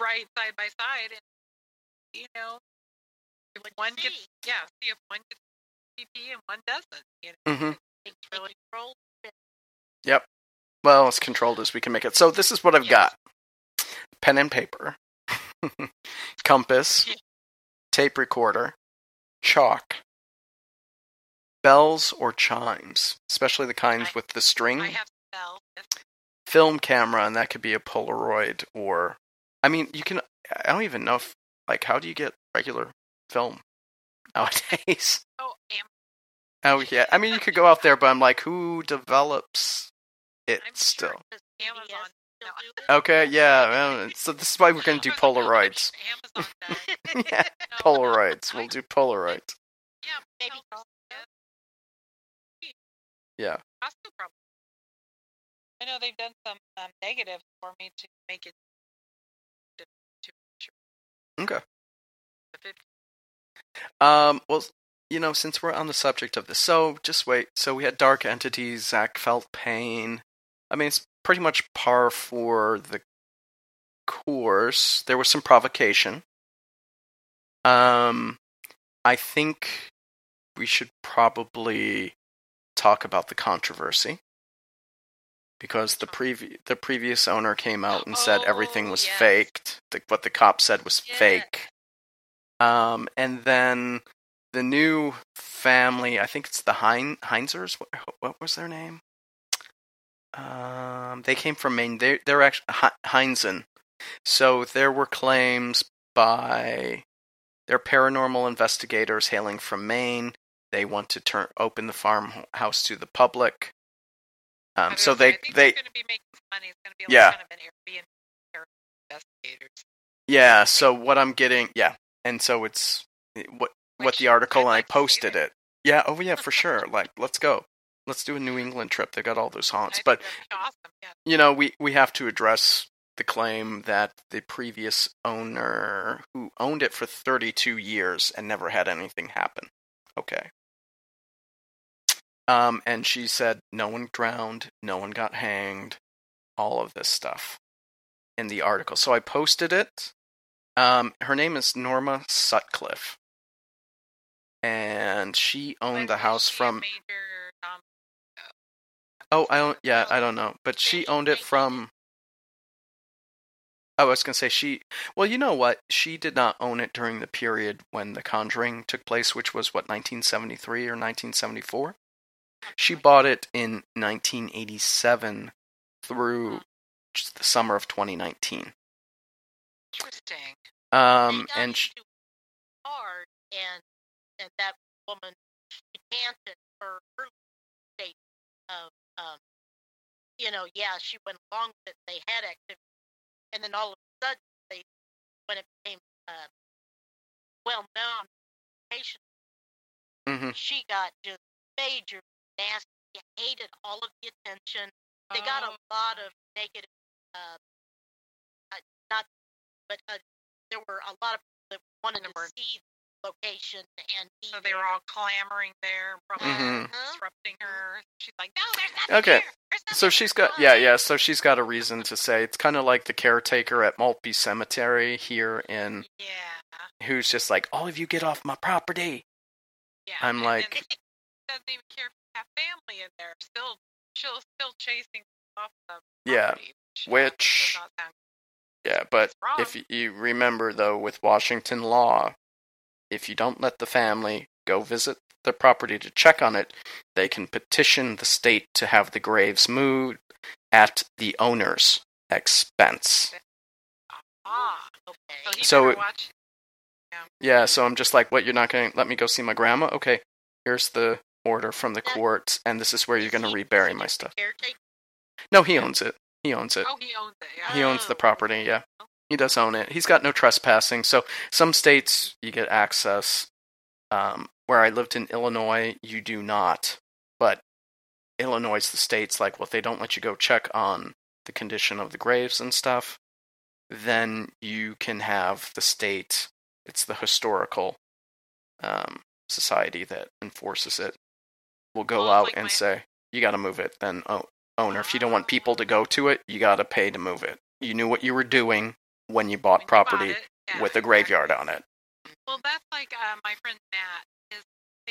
right side by side. And, you know, if one gets, see if one gets CP and one doesn't. You know, it's really controlled. Yep. Well, as controlled as we can make it. So this is what I've got. Pen and paper. Compass. Tape recorder. Chalk. Bells or chimes, especially the kinds with the string. I have bells. Film camera, and that could be a Polaroid or... I mean, you can... I don't even know if... Like, how do you get regular film nowadays? Oh, yeah. I mean, you could go out there, but I'm like, who develops it still? Amazon. Okay, yeah. So this is why we're going to do Polaroids. Yeah, Polaroids. We'll do Polaroids. Yeah, maybe. Yeah. I know they've done some negatives for me to make it to sure. Okay. Well, you know, since we're on the subject of this, so just wait. So we had Dark Entities, Zach felt pain. I mean, it's pretty much par for the course. There was some provocation. I think we should probably talk about the controversy, because the previous owner came out and said everything was faked. What the cop said was fake. And then the new family, I think it's the Heinzers. What was their name? They came from Maine. They're actually Heinzen. So there were claims by their paranormal investigators hailing from Maine. They want to open the farmhouse to the public. So they... they're going to be making money. It's going to be like kind of an Airbnb investigators. Yeah, so what I'm getting... Yeah, and so it's... What the article, and I posted it. Yeah, oh yeah, for sure. Like, let's go. Let's do a New England trip. They got all those haunts. But, awesome. You know, we have to address the claim that the previous owner, who owned it for 32 years and never had anything happen. Okay. And she said no one drowned, no one got hanged, all of this stuff in the article. So I posted it. Her name is Norma Sutcliffe, and she owned the house from... I don't know, but she owned it from... I was going to say she... Well, you know what? She did not own it during the period when The Conjuring took place, which was, 1973 or 1974? She bought it in 1987 through the summer of 2019. Interesting. And she... hard, and that woman decanted her state of, she went along with it. They had activity. And then all of a sudden, when it became well-known, she got just major nasty, hated all of the attention. They got a lot of negative, there were a lot of people that wanted to see the location. And so they were all clamoring there, probably disrupting her. She's like, no, there's nothing there. So she's got, so she's got a reason to say. It's kind of like the caretaker at Maltby Cemetery here in, who's just like, all of you get off my property. Yeah, I'm like, doesn't even care if you have family in there. Still chasing off the property. Yeah, which, yeah, but if you remember though, with Washington law, if you don't let the family go visit the property to check on it, they can petition the state to have the graves moved at the owner's expense. Okay. So, so I'm just like, what, you're not going to let me go see my grandma? Okay, here's the order from the courts, and this is where you're going to rebury my stuff. No, he owns it. He owns it. Oh, he owns it. Oh. He owns the property, yeah. He does own it. He's got no trespassing. So some states you get access. Where I lived in Illinois, you do not. But Illinois, the state's like, well, if they don't let you go check on the condition of the graves and stuff, then you can have the state, it's the historical society that enforces it, will go out and say, you got to move it, then owner. If you don't want people to go to it, you got to pay to move it. You knew what you were doing when you bought property with a graveyard on it. Well, that's like my friend Matt. His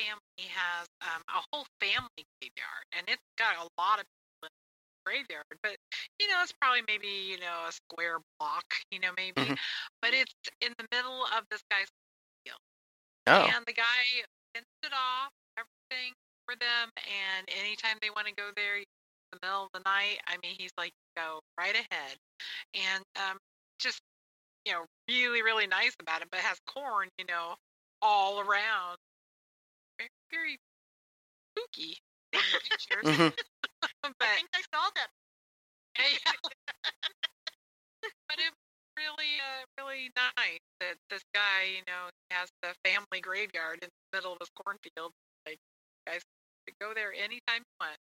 family has a whole family graveyard, and it's got a lot of people in the graveyard. But it's probably maybe a square block, maybe. Mm-hmm. But it's in the middle of this guy's field, and the guy fenced it off, everything for them. And anytime they want to go there, in the middle of the night, he's like, go right ahead, and just. Really, really nice about it, but it has corn, all around. Very, very spooky. Mm-hmm. But I think I saw that. But it's really, really nice that this guy, has the family graveyard in the middle of his cornfield. Like, you guys can go there anytime you want.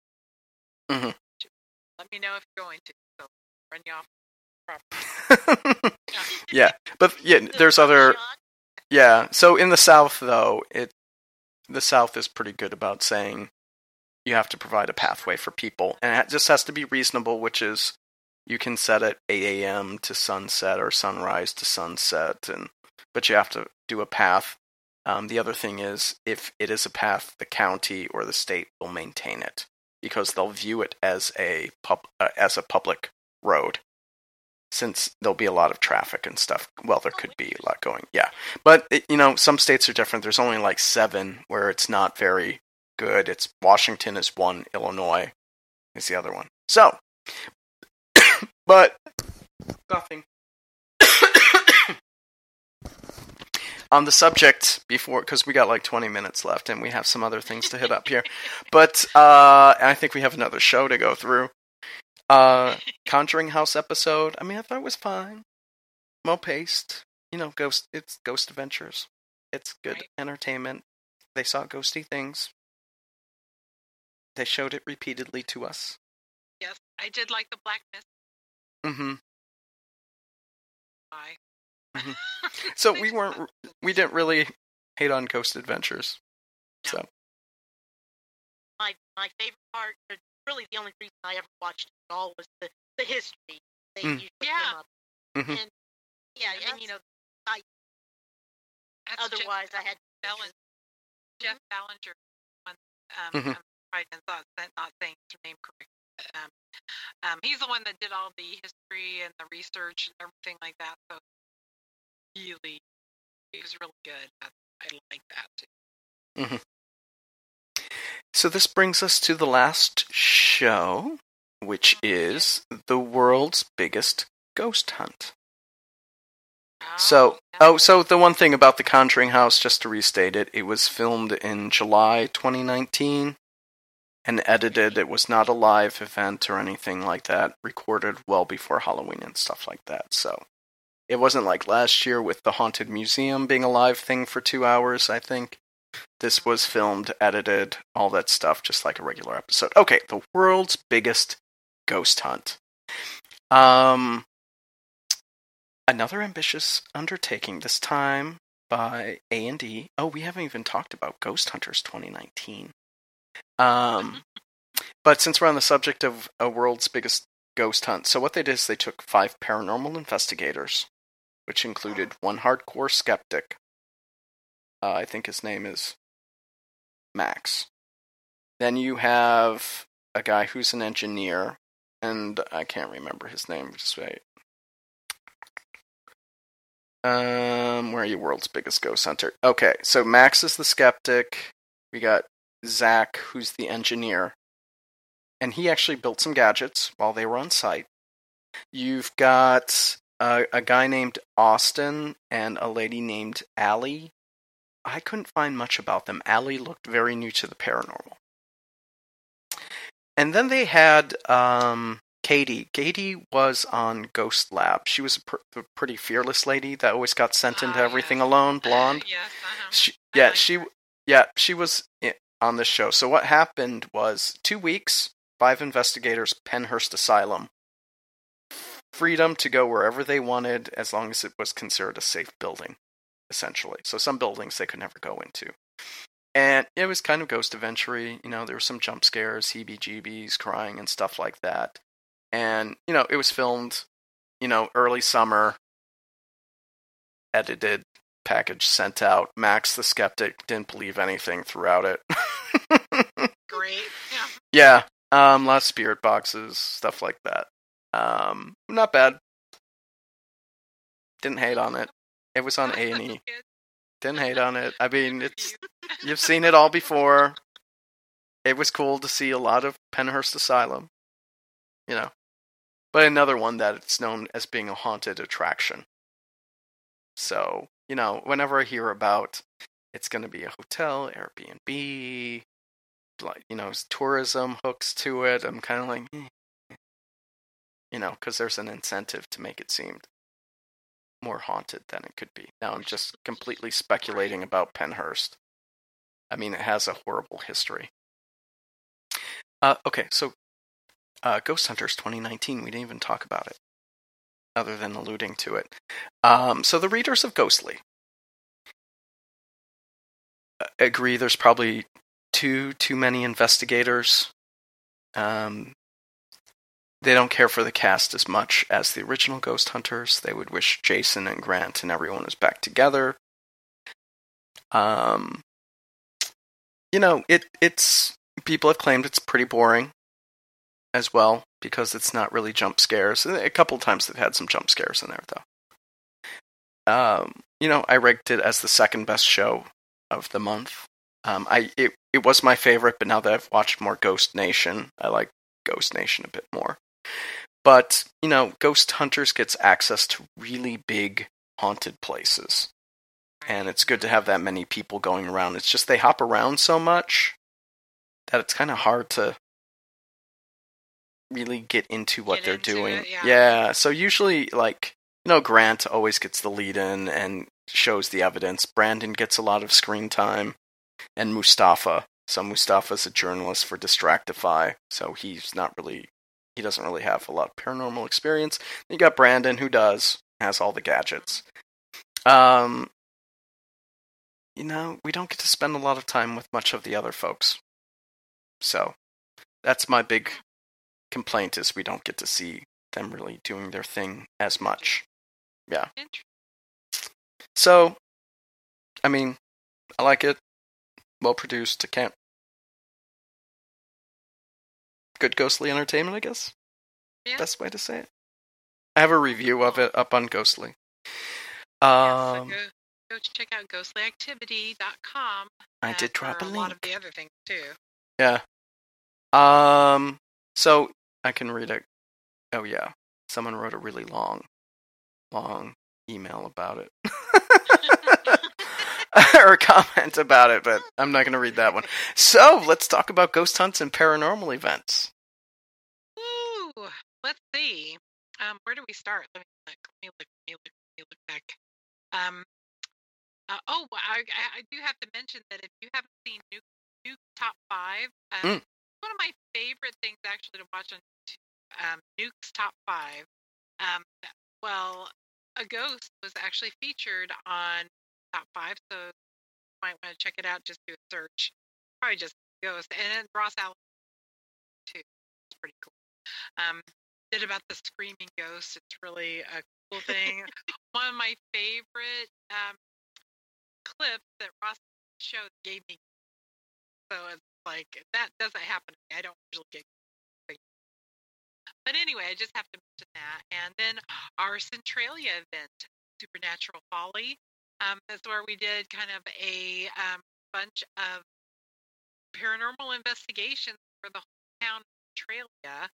Mm-hmm. Let me know if you're going to. So run you off the property. Yeah, but there's other. Yeah, so in the South, though, the South is pretty good about saying you have to provide a pathway for people, and it just has to be reasonable, which is you can set it 8 a.m. to sunset or sunrise to sunset, but you have to do a path. The other thing is, if it is a path, the county or the state will maintain it because they'll view it as a public road. Since there'll be a lot of traffic and stuff. Well, there could be a lot going. Yeah. But, some states are different. There's only like 7 where it's not very good. It's Washington is one. Illinois is the other one. So, but nothing. On the subject before, because we got like 20 minutes left and we have some other things to hit up here. But I think we have another show to go through. Conjuring House episode. I thought it was fine. Well paced. It's Ghost Adventures. It's good entertainment. They saw ghosty things. They showed it repeatedly to us. Yes, I did like the black mist. Mm-hmm. Why? Mm-hmm. So we didn't really hate on Ghost Adventures. No. So my favorite part. Really, the only reason I ever watched it at all was the history they usually came up. Mm-hmm. And otherwise I had Jeff Ballinger. I'm probably not saying his name correctly. But, he's the one that did all the history and the research and everything like that. So he was really good. I like that too. Mm-hmm. So this brings us to the last show, which is the world's biggest ghost hunt. So the one thing about The Conjuring House, just to restate it, it was filmed in July 2019 and edited. It was not a live event or anything like that, recorded well before Halloween and stuff like that. So it wasn't like last year with the Haunted Museum being a live thing for 2 hours, I think. This was filmed, edited, all that stuff, just like a regular episode. Okay, the world's biggest ghost hunt. Another ambitious undertaking, this time by A&E. Oh, we haven't even talked about Ghost Hunters 2019. But since we're on the subject of a world's biggest ghost hunt, so what they did is they took 5 paranormal investigators, which included 1 hardcore skeptic. I think his name is Max. Then you have a guy who's an engineer, and I can't remember his name. Just wait. Where are you, world's biggest ghost hunter? Okay, so Max is the skeptic. We got Zach, who's the engineer. And he actually built some gadgets while they were on site. You've got a guy named Austin and a lady named Allie. I couldn't find much about them. Allie looked very new to the paranormal. And then they had Katie was on Ghost Lab. She was a pretty fearless lady that always got sent into everything alone, blonde. She was on this show. So what happened was 2 weeks, 5 investigators, Pennhurst Asylum. Freedom to go wherever they wanted as long as it was considered a safe building, essentially. So some buildings they could never go into. And it was kind of Ghost Adventure-y. You know, there were some jump scares, heebie-jeebies, crying, and stuff like that. And, you know, it was filmed, you know, early summer, edited, package sent out. Max the skeptic didn't believe anything throughout it. Great. Yeah. Yeah. Lots of spirit boxes, stuff like that. Not bad. Didn't hate on it. It was on A&E. Didn't hate on it. I mean, it's you've seen it all before. It was cool to see a lot of Pennhurst Asylum, you know. But another one that it's known as being a haunted attraction. So, you know, whenever I hear about it's going to be a hotel, Airbnb, like, you know, tourism hooks to it, I'm kind of like, you know, because there's an incentive to make it seem more haunted than it could be. Now I'm just completely speculating about Pennhurst. I mean, it has a horrible history. Okay, so Ghost Hunters 2019, we didn't even talk about it, other than alluding to it. So the readers of Ghostly agree there's probably too many investigators. They don't care for the cast as much as the original Ghost Hunters. They would wish Jason and Grant and everyone was back together. You know, it's people have claimed it's pretty boring as well, because it's not really jump scares. A couple times they've had some jump scares in there, though. You know, I ranked it as the second best show of the month. It was my favorite, but now that I've watched more Ghost Nation, I like Ghost Nation a bit more. But, you know, Ghost Hunters gets access to really big haunted places. And it's good to have that many people going around. It's just they hop around so much that it's kind of hard to really get into what they're doing. Yeah, so usually, like, you know, Grant always gets the lead-in and shows the evidence. Brandon gets a lot of screen time. And Mustafa. So Mustafa's a journalist for Distractify, so he doesn't really have a lot of paranormal experience. Then you got Brandon, who has all the gadgets. You know, we don't get to spend a lot of time with much of the other folks. So, that's my big complaint, is we don't get to see them really doing their thing as much. Yeah. So, I mean, I like it. Well produced. I can't. Good Ghostly entertainment, I guess. Yeah. Best way to say it. I have a review of it up on Ghostly. Yes, so go check out ghostlyactivity.com. I did drop a link. A lot of the other things too. Yeah. So I can read it. Oh yeah. Someone wrote a really long email about it. or comment about it, but I'm not going to read that one. So, let's talk about ghost hunts and paranormal events. Ooh, let's see. Where do we start? Let me look back. I do have to mention that if you haven't seen New Top 5, one of my favorite things actually to watch on YouTube, Nuke's Top 5. A ghost was actually featured on Top 5, so you might want to check it out. Just do a search. Probably just ghost. And then Ross Allen, too. It's pretty cool. Did about the screaming ghost. It's really a cool thing. One of my favorite clips that Ross showed gave me. So it's like, that doesn't happen to me. I don't usually get. But anyway, I just have to mention that. And then our Centralia event, Supernatural Folly. That's where we did kind of a bunch of paranormal investigations for the whole town of Centralia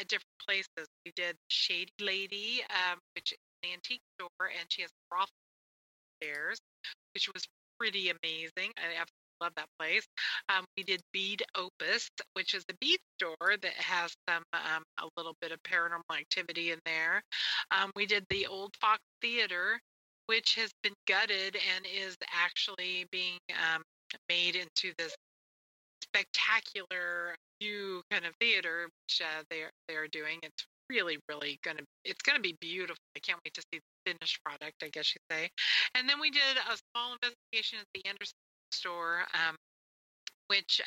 at different places. We did Shady Lady, which is an antique store, and she has a brothel upstairs, which was pretty amazing. I absolutely love that place. We did Bead Opus, which is a bead store that has some a little bit of paranormal activity in there. We did the Old Fox Theater, which has been gutted and is actually being made into this spectacular new kind of theater, which they're doing. It's really it's gonna be beautiful. I can't wait to see the finished product, I guess you'd say. And then we did a small investigation at the Anderson store, which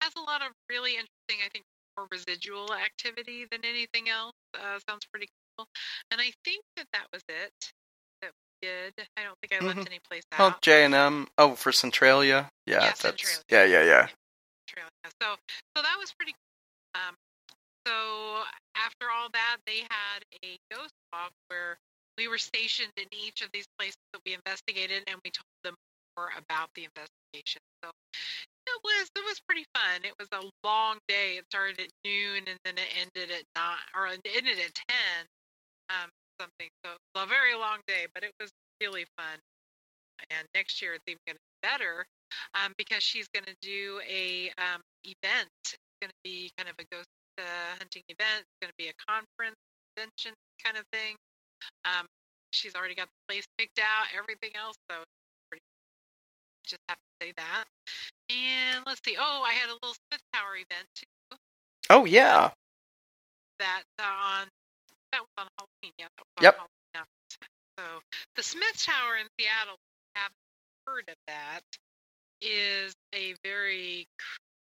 has a lot of really interesting, I think, more residual activity than anything else. Sounds pretty cool. And I think that was it that we did. I don't think I left any place out. Well, J&M. Oh, for Centralia. Yeah, that's Centralia. Yeah. Centralia. So that was pretty cool. So after all that, they had a ghost walk where we were stationed in each of these places that we investigated, and we told them more about the investigation. So it was pretty fun. It was a long day. It started at noon, and then it ended at 10, something. So it was a very long day, but it was really fun. And next year it's even going to be better because she's going to do a event. It's going to be kind of a ghost hunting event. It's going to be a convention kind of thing. She's already got the place picked out, everything else, so just have to say that. And let's see. Oh, I had a little Smith Tower event too. Oh yeah. That was on Halloween. Yeah. On Halloween. So the Smith Tower in Seattle, if you haven't heard of that, is a very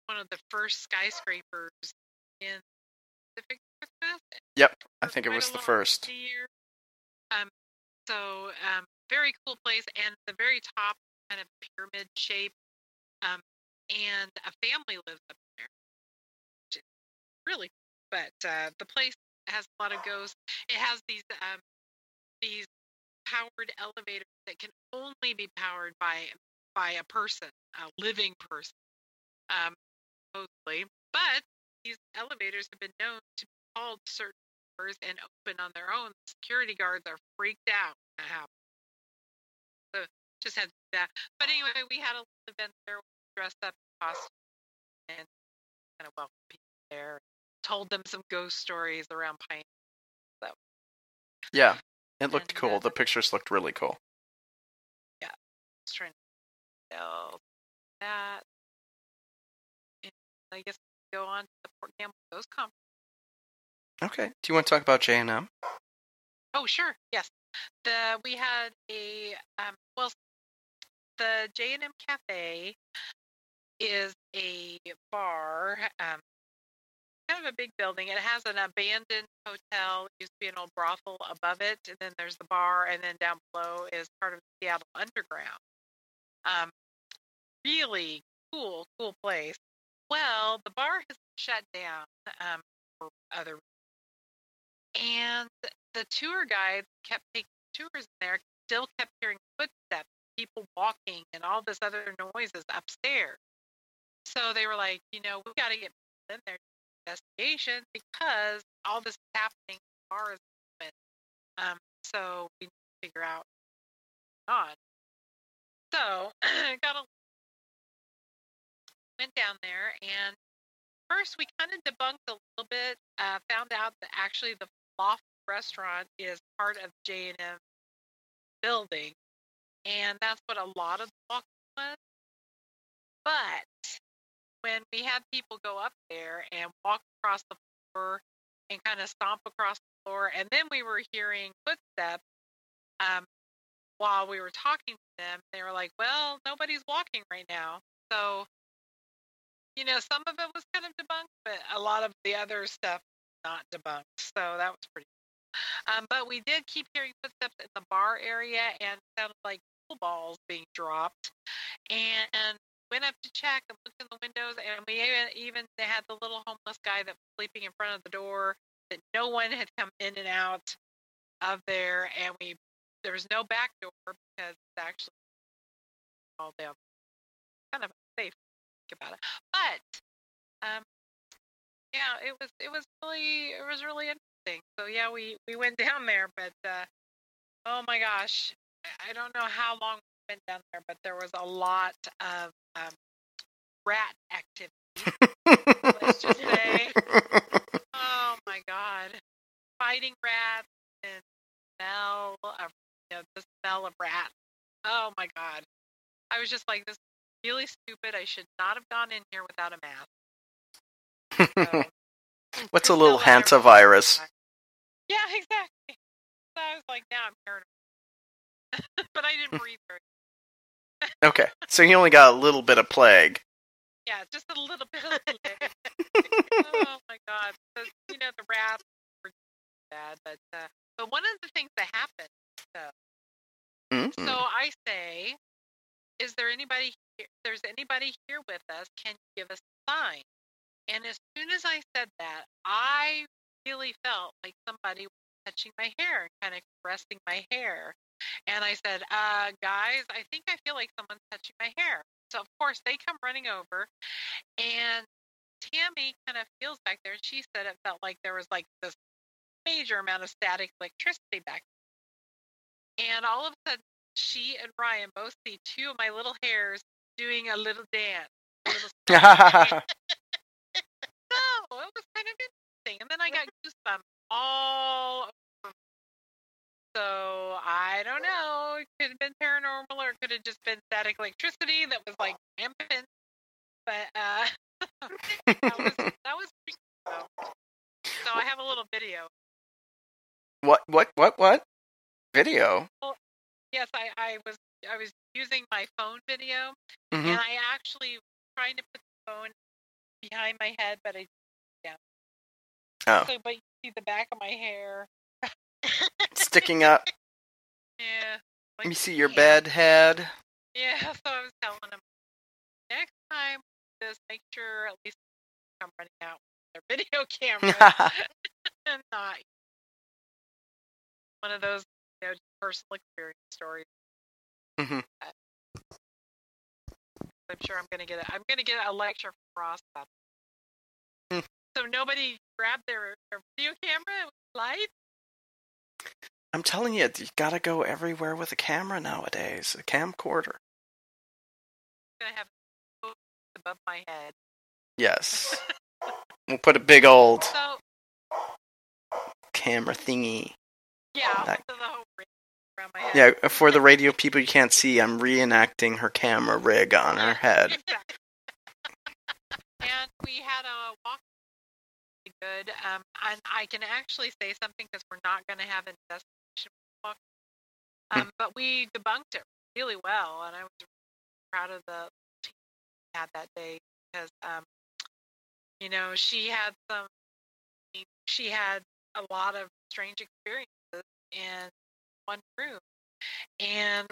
one of the first skyscrapers in the Pacific Northwest. Yep, I think it was the first. Year. Very cool place, and the very top kind of pyramid shape, and a family lives up there, which is really cool. But the place has a lot of ghosts. It has these powered elevators that can only be powered by a person, a living person, supposedly. But these elevators have been known to be called certain doors and open on their own. The security guards are freaked out when that happens. So just had to do that. But anyway, we had a little event there. We dressed up in costume and kind of welcomed people there. Told them some ghost stories around Pine. So. Yeah, it looked cool. The pictures looked really cool. Yeah, I was trying to tell that. And I guess we go on to the Port Campbell Ghost Conference. Okay. Do you want to talk about J&M? Oh, sure. Yes. We had a the J&M Cafe is a bar, kind of a big building. It has an abandoned hotel. It used to be an old brothel above it, and then there's the bar, and then down below is part of the Seattle Underground. Really cool place. Well, the bar has shut down. Other and the tour guides kept taking tours in there, still kept hearing footsteps, people walking, and all this other noises upstairs. So they were like, we got to get people in there to do the investigation because all this is happening. The bar is open, so we need to figure out what's going on. So went down there and. First, we kind of debunked a little bit, found out that actually the Loft restaurant is part of J&M building, and that's what a lot of the walk was. But when we had people go up there and walk across the floor and kind of stomp across the floor, and then we were hearing footsteps while we were talking to them, they were like, well, nobody's walking right now. So... some of it was kind of debunked, but a lot of the other stuff not debunked. So that was pretty cool. But we did keep hearing footsteps in the bar area and it sounded like pool balls being dropped. And went up to check and looked in the windows. And we even had the little homeless guy that was sleeping in front of the door that no one had come in and out of there. And there was no back door because it's actually all down. Kind of safe. About it, but yeah, it was really interesting. So yeah, we went down there, but oh my gosh, I don't know how long been down there, but there was a lot of rat activity. Let's just say, oh my God, fighting rats and smell of the smell of rats. Oh my God, I was just like, this is really stupid. I should not have gone in here without a mask. So, what's a little hantavirus? Yeah, exactly. So I was like, now I'm paranoid. But I didn't breathe very much. Okay, so you only got a little bit of plague. Yeah, just a little bit of plague. Oh my God. So, the rats were bad, but one of the things that happened, so I say, is there anybody here? If there's anybody here with us, can you give us a sign? And as soon as I said that, I really felt like somebody was touching my hair, kind of caressing my hair. And I said, guys, I think I feel like someone's touching my hair. So, of course, they come running over. And Tammy kind of feels back there. She said it felt like there was, like, this major amount of static electricity back there. And all of a sudden, she and Ryan both see two of my little hairs doing a little dance. A little dance. So, it was kind of interesting. And then I got goosebumps all over. So, I don't know. It could have been paranormal, or it could have just been static electricity that was, like, rampant. But, that was freaky, though. So, I have a little video. What? Video? Well, yes, I was using my phone video, mm-hmm. and I actually was trying to put the phone behind my head, but I didn't. Yeah. Oh. So, but you see the back of my hair. Sticking up. Yeah. Like, let me see your bad head. Yeah, so I was telling him, next time, just make sure at least I'm running out with their video camera. And not one of those personal experience stories. Mm-hmm. I'm sure I'm gonna get a lecture from Ross about it. Mm. So nobody grabbed their video camera with lights. I'm telling you, you gotta go everywhere with a camera nowadays. A camcorder. I'm gonna have a boat above my head. Yes. We'll put a big old camera thingy. Yeah, the whole rig around my head. Yeah, for the radio people you can't see, I'm reenacting her camera rig on her head. Exactly. And we had a walk. Good. And I can actually say something because we're not going to have an investigation walk. But we debunked it really well, and I was really proud of the team we had that day because, she had a lot of strange experiences in one room, and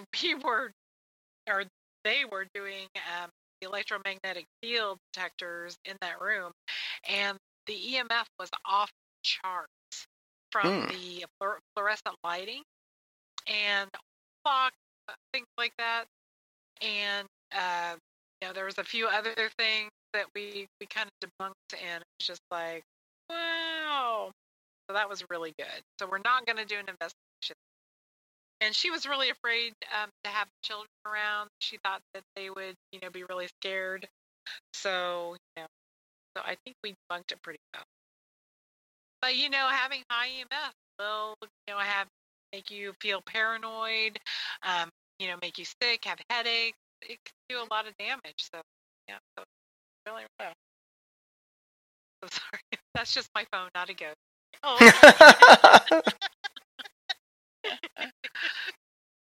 they were doing the electromagnetic field detectors in that room, and the EMF was off the charts from the fluorescent lighting and clock, things like that. And, there was a few other things that we kind of debunked, and it was just like, wow. So that was really good. So we're not going to do an investigation. And she was really afraid to have children around. She thought that they would, be really scared. So, So I think we debunked it pretty well. But, having high EMF will, make you feel paranoid, make you sick, have headaches. It can do a lot of damage. So, yeah, so really well. I'm sorry. That's just my phone, not a ghost. Oh.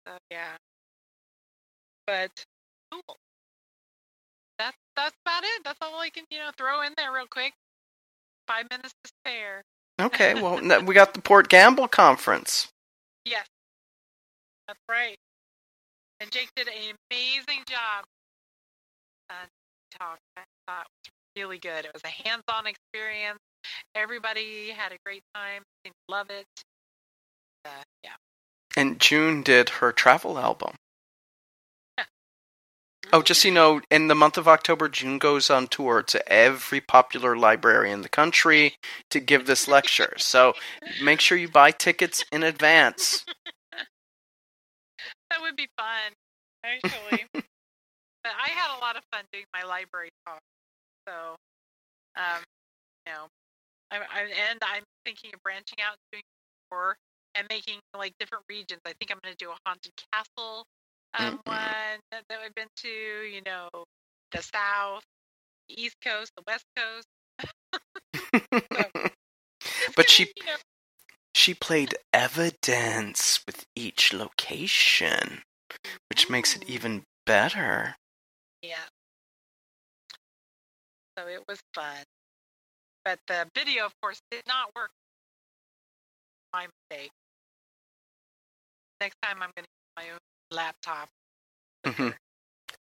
So, yeah. But, cool. That's about it. That's all I can, throw in there real quick. 5 minutes to spare. Okay, well, we got the Port Gamble conference. Yes. That's right. And Jake did an amazing job. Talk. I thought it was really good. It was a hands-on experience. Everybody had a great time. They love it. Yeah. And June did her travel album. Oh, just so you know, in the month of October, June goes on tour to every popular library in the country to give this lecture. So make sure you buy tickets in advance. That would be fun. actually. But I had a lot of fun doing my library talk. So, you know, I'm thinking of branching out and doing more and making like different regions. I think I'm going to do a haunted castle one that I've been to. You know, the South, the East Coast, the West Coast. So, but she played evidence with each location, which makes it even better. Yeah. So it was fun. But the video, of course, did not work. My mistake. Next time I'm going to use my own laptop. Mm-hmm.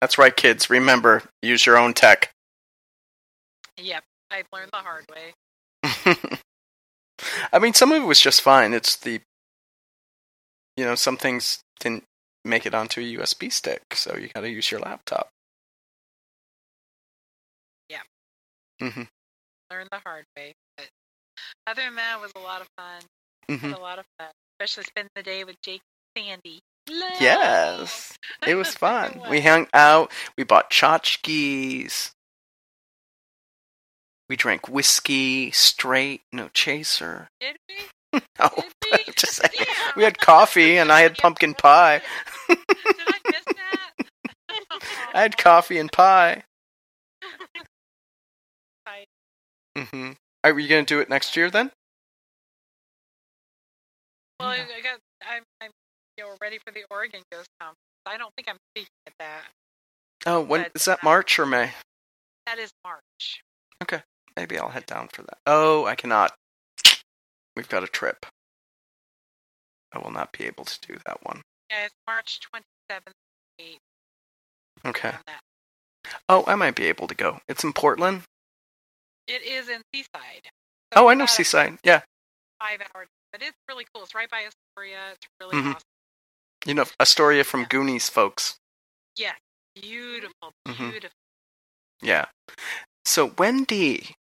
That's right, kids. Remember, use your own tech. Yep. I learned the hard way. I mean, some of it was just fine. It's the, you know, some things didn't make it onto a USB stick, so you got to use your laptop. Yeah. Mm-hmm. Learn the hard way. But other than that, it was a lot of fun. Mm-hmm. It was a lot of fun, especially spending the day with Jake and Sandy. Yes, it was fun. It was. We hung out. We bought tchotchkes. We drank whiskey, straight, no chaser. Did we? No. Did we? I'm just saying. Yeah. We had coffee, and I had pumpkin pie. Did I miss that? I had coffee and pie. Mm-hmm. Are you going to do it next year, then? Well, yeah. I'm ready for the Oregon Ghost Conference. I don't think I'm speaking at that. Oh, when is that? March or May? That is March. Okay. Maybe I'll head down for that. Oh, I cannot. We've got a trip. I will not be able to do that one. Yeah, it's March 27th. 8th. Okay. Oh, I might be able to go. It's in Portland? It is in Seaside. So I know Seaside. Yeah. 5 hours. But it's really cool. It's right by Astoria. It's really awesome. You know, Astoria from Goonies, folks. Yeah. Beautiful. Beautiful. Mm-hmm. Yeah. So, Wendy,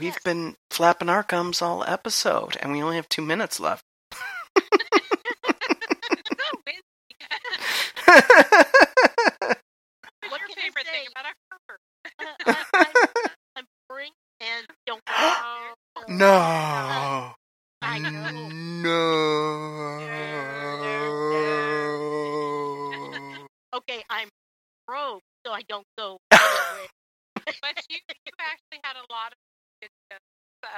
we've been flapping our gums all episode, and we only have 2 minutes left. What's your favorite thing about our cover? I'm boring and don't go. No. I know. No. Okay, I'm broke, so I don't go anywhere. But you actually had a lot of the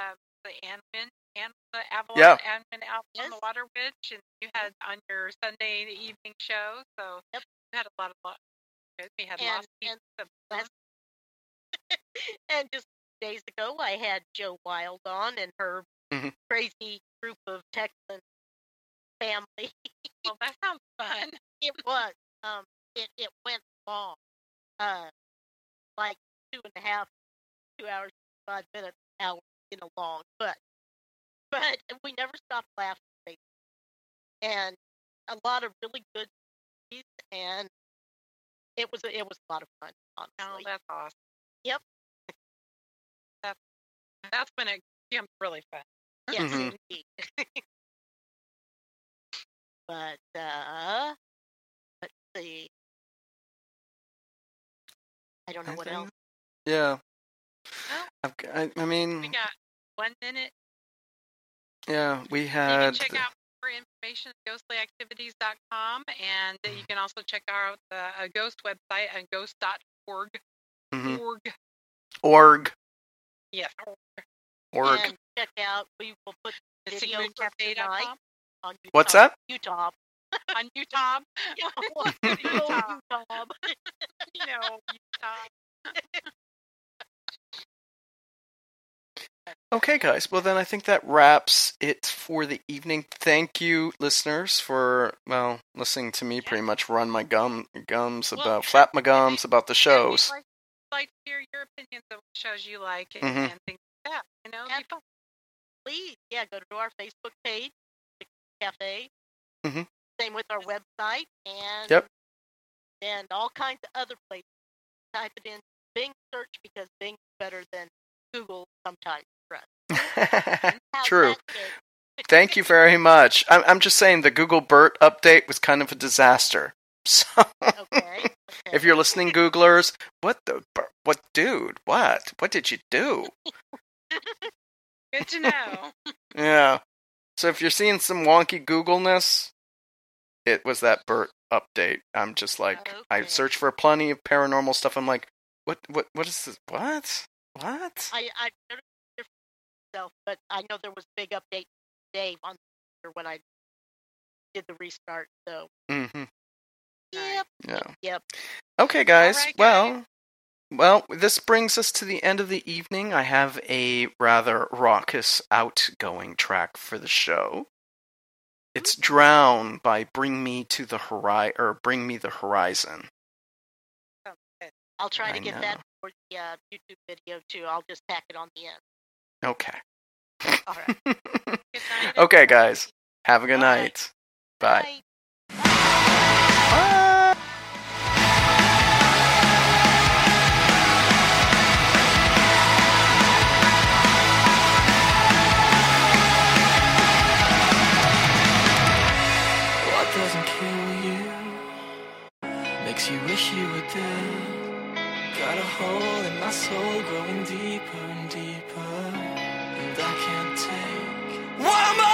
Avalon the Water Witch, and you had on your Sunday evening show, so you had a lot of luck. We had lost pieces of them. And just days ago, I had Jo Wild on and her crazy group of Texan family. Well, that sounds fun. It was. It went long. Like 2 hours, 5 minutes, hour, long, but we never stopped laughing, basically. And a lot of really good movies, and it was a lot of fun, honestly. Oh, that's awesome. Yep. That's when it becomes really fun. Yes, indeed. But, let's see. I don't know what else. Yeah. I mean... We got 1 minute. Yeah, we had... You can check out more information at ghostlyactivities.com, and you can also check out the Ghost website at ghost.org. Mm-hmm. Org. Yes, org. And check out, we will put the video tonight on YouTube. What's that? YouTube. On YouTube. YouTube. You know, YouTube. Okay, guys. Well, then I think that wraps it for the evening. Thank you, listeners, for listening to me pretty much run my gums about flap my gums about the shows. I'd like to hear your opinions of what shows you like and things like that. You know, please, go to our Facebook page, the cafe. Mm-hmm. Same with our website and all kinds of other places. Type it in Bing search because Bing's better than Google sometimes. True. Thank you very much. I'm just saying the Google BERT update was kind of a disaster. So okay. If you're listening, Googlers, what did you do? Good to know. Yeah. So if you're seeing some wonky Googleness, it was that Bert update. I'm just like, okay. I search for plenty of paranormal stuff. I'm like, what is this? What? I noticed it myself, but I know there was a big update today on when I did the restart. So. Mm-hmm. Yep. Yeah. Yep. Okay, guys. All right, guys. Well, this brings us to the end of the evening. I have a rather raucous outgoing track for the show. It's Drown by Bring Me the Horizon. Okay. I'll try to get that for the YouTube video, too. I'll just tack it on the end. Okay. All right. Good night. Okay, guys. Have a good night. Bye. Bye. Bye. You wish you were dead. Got a hole in my soul growing deeper and deeper, and I can't take what am I?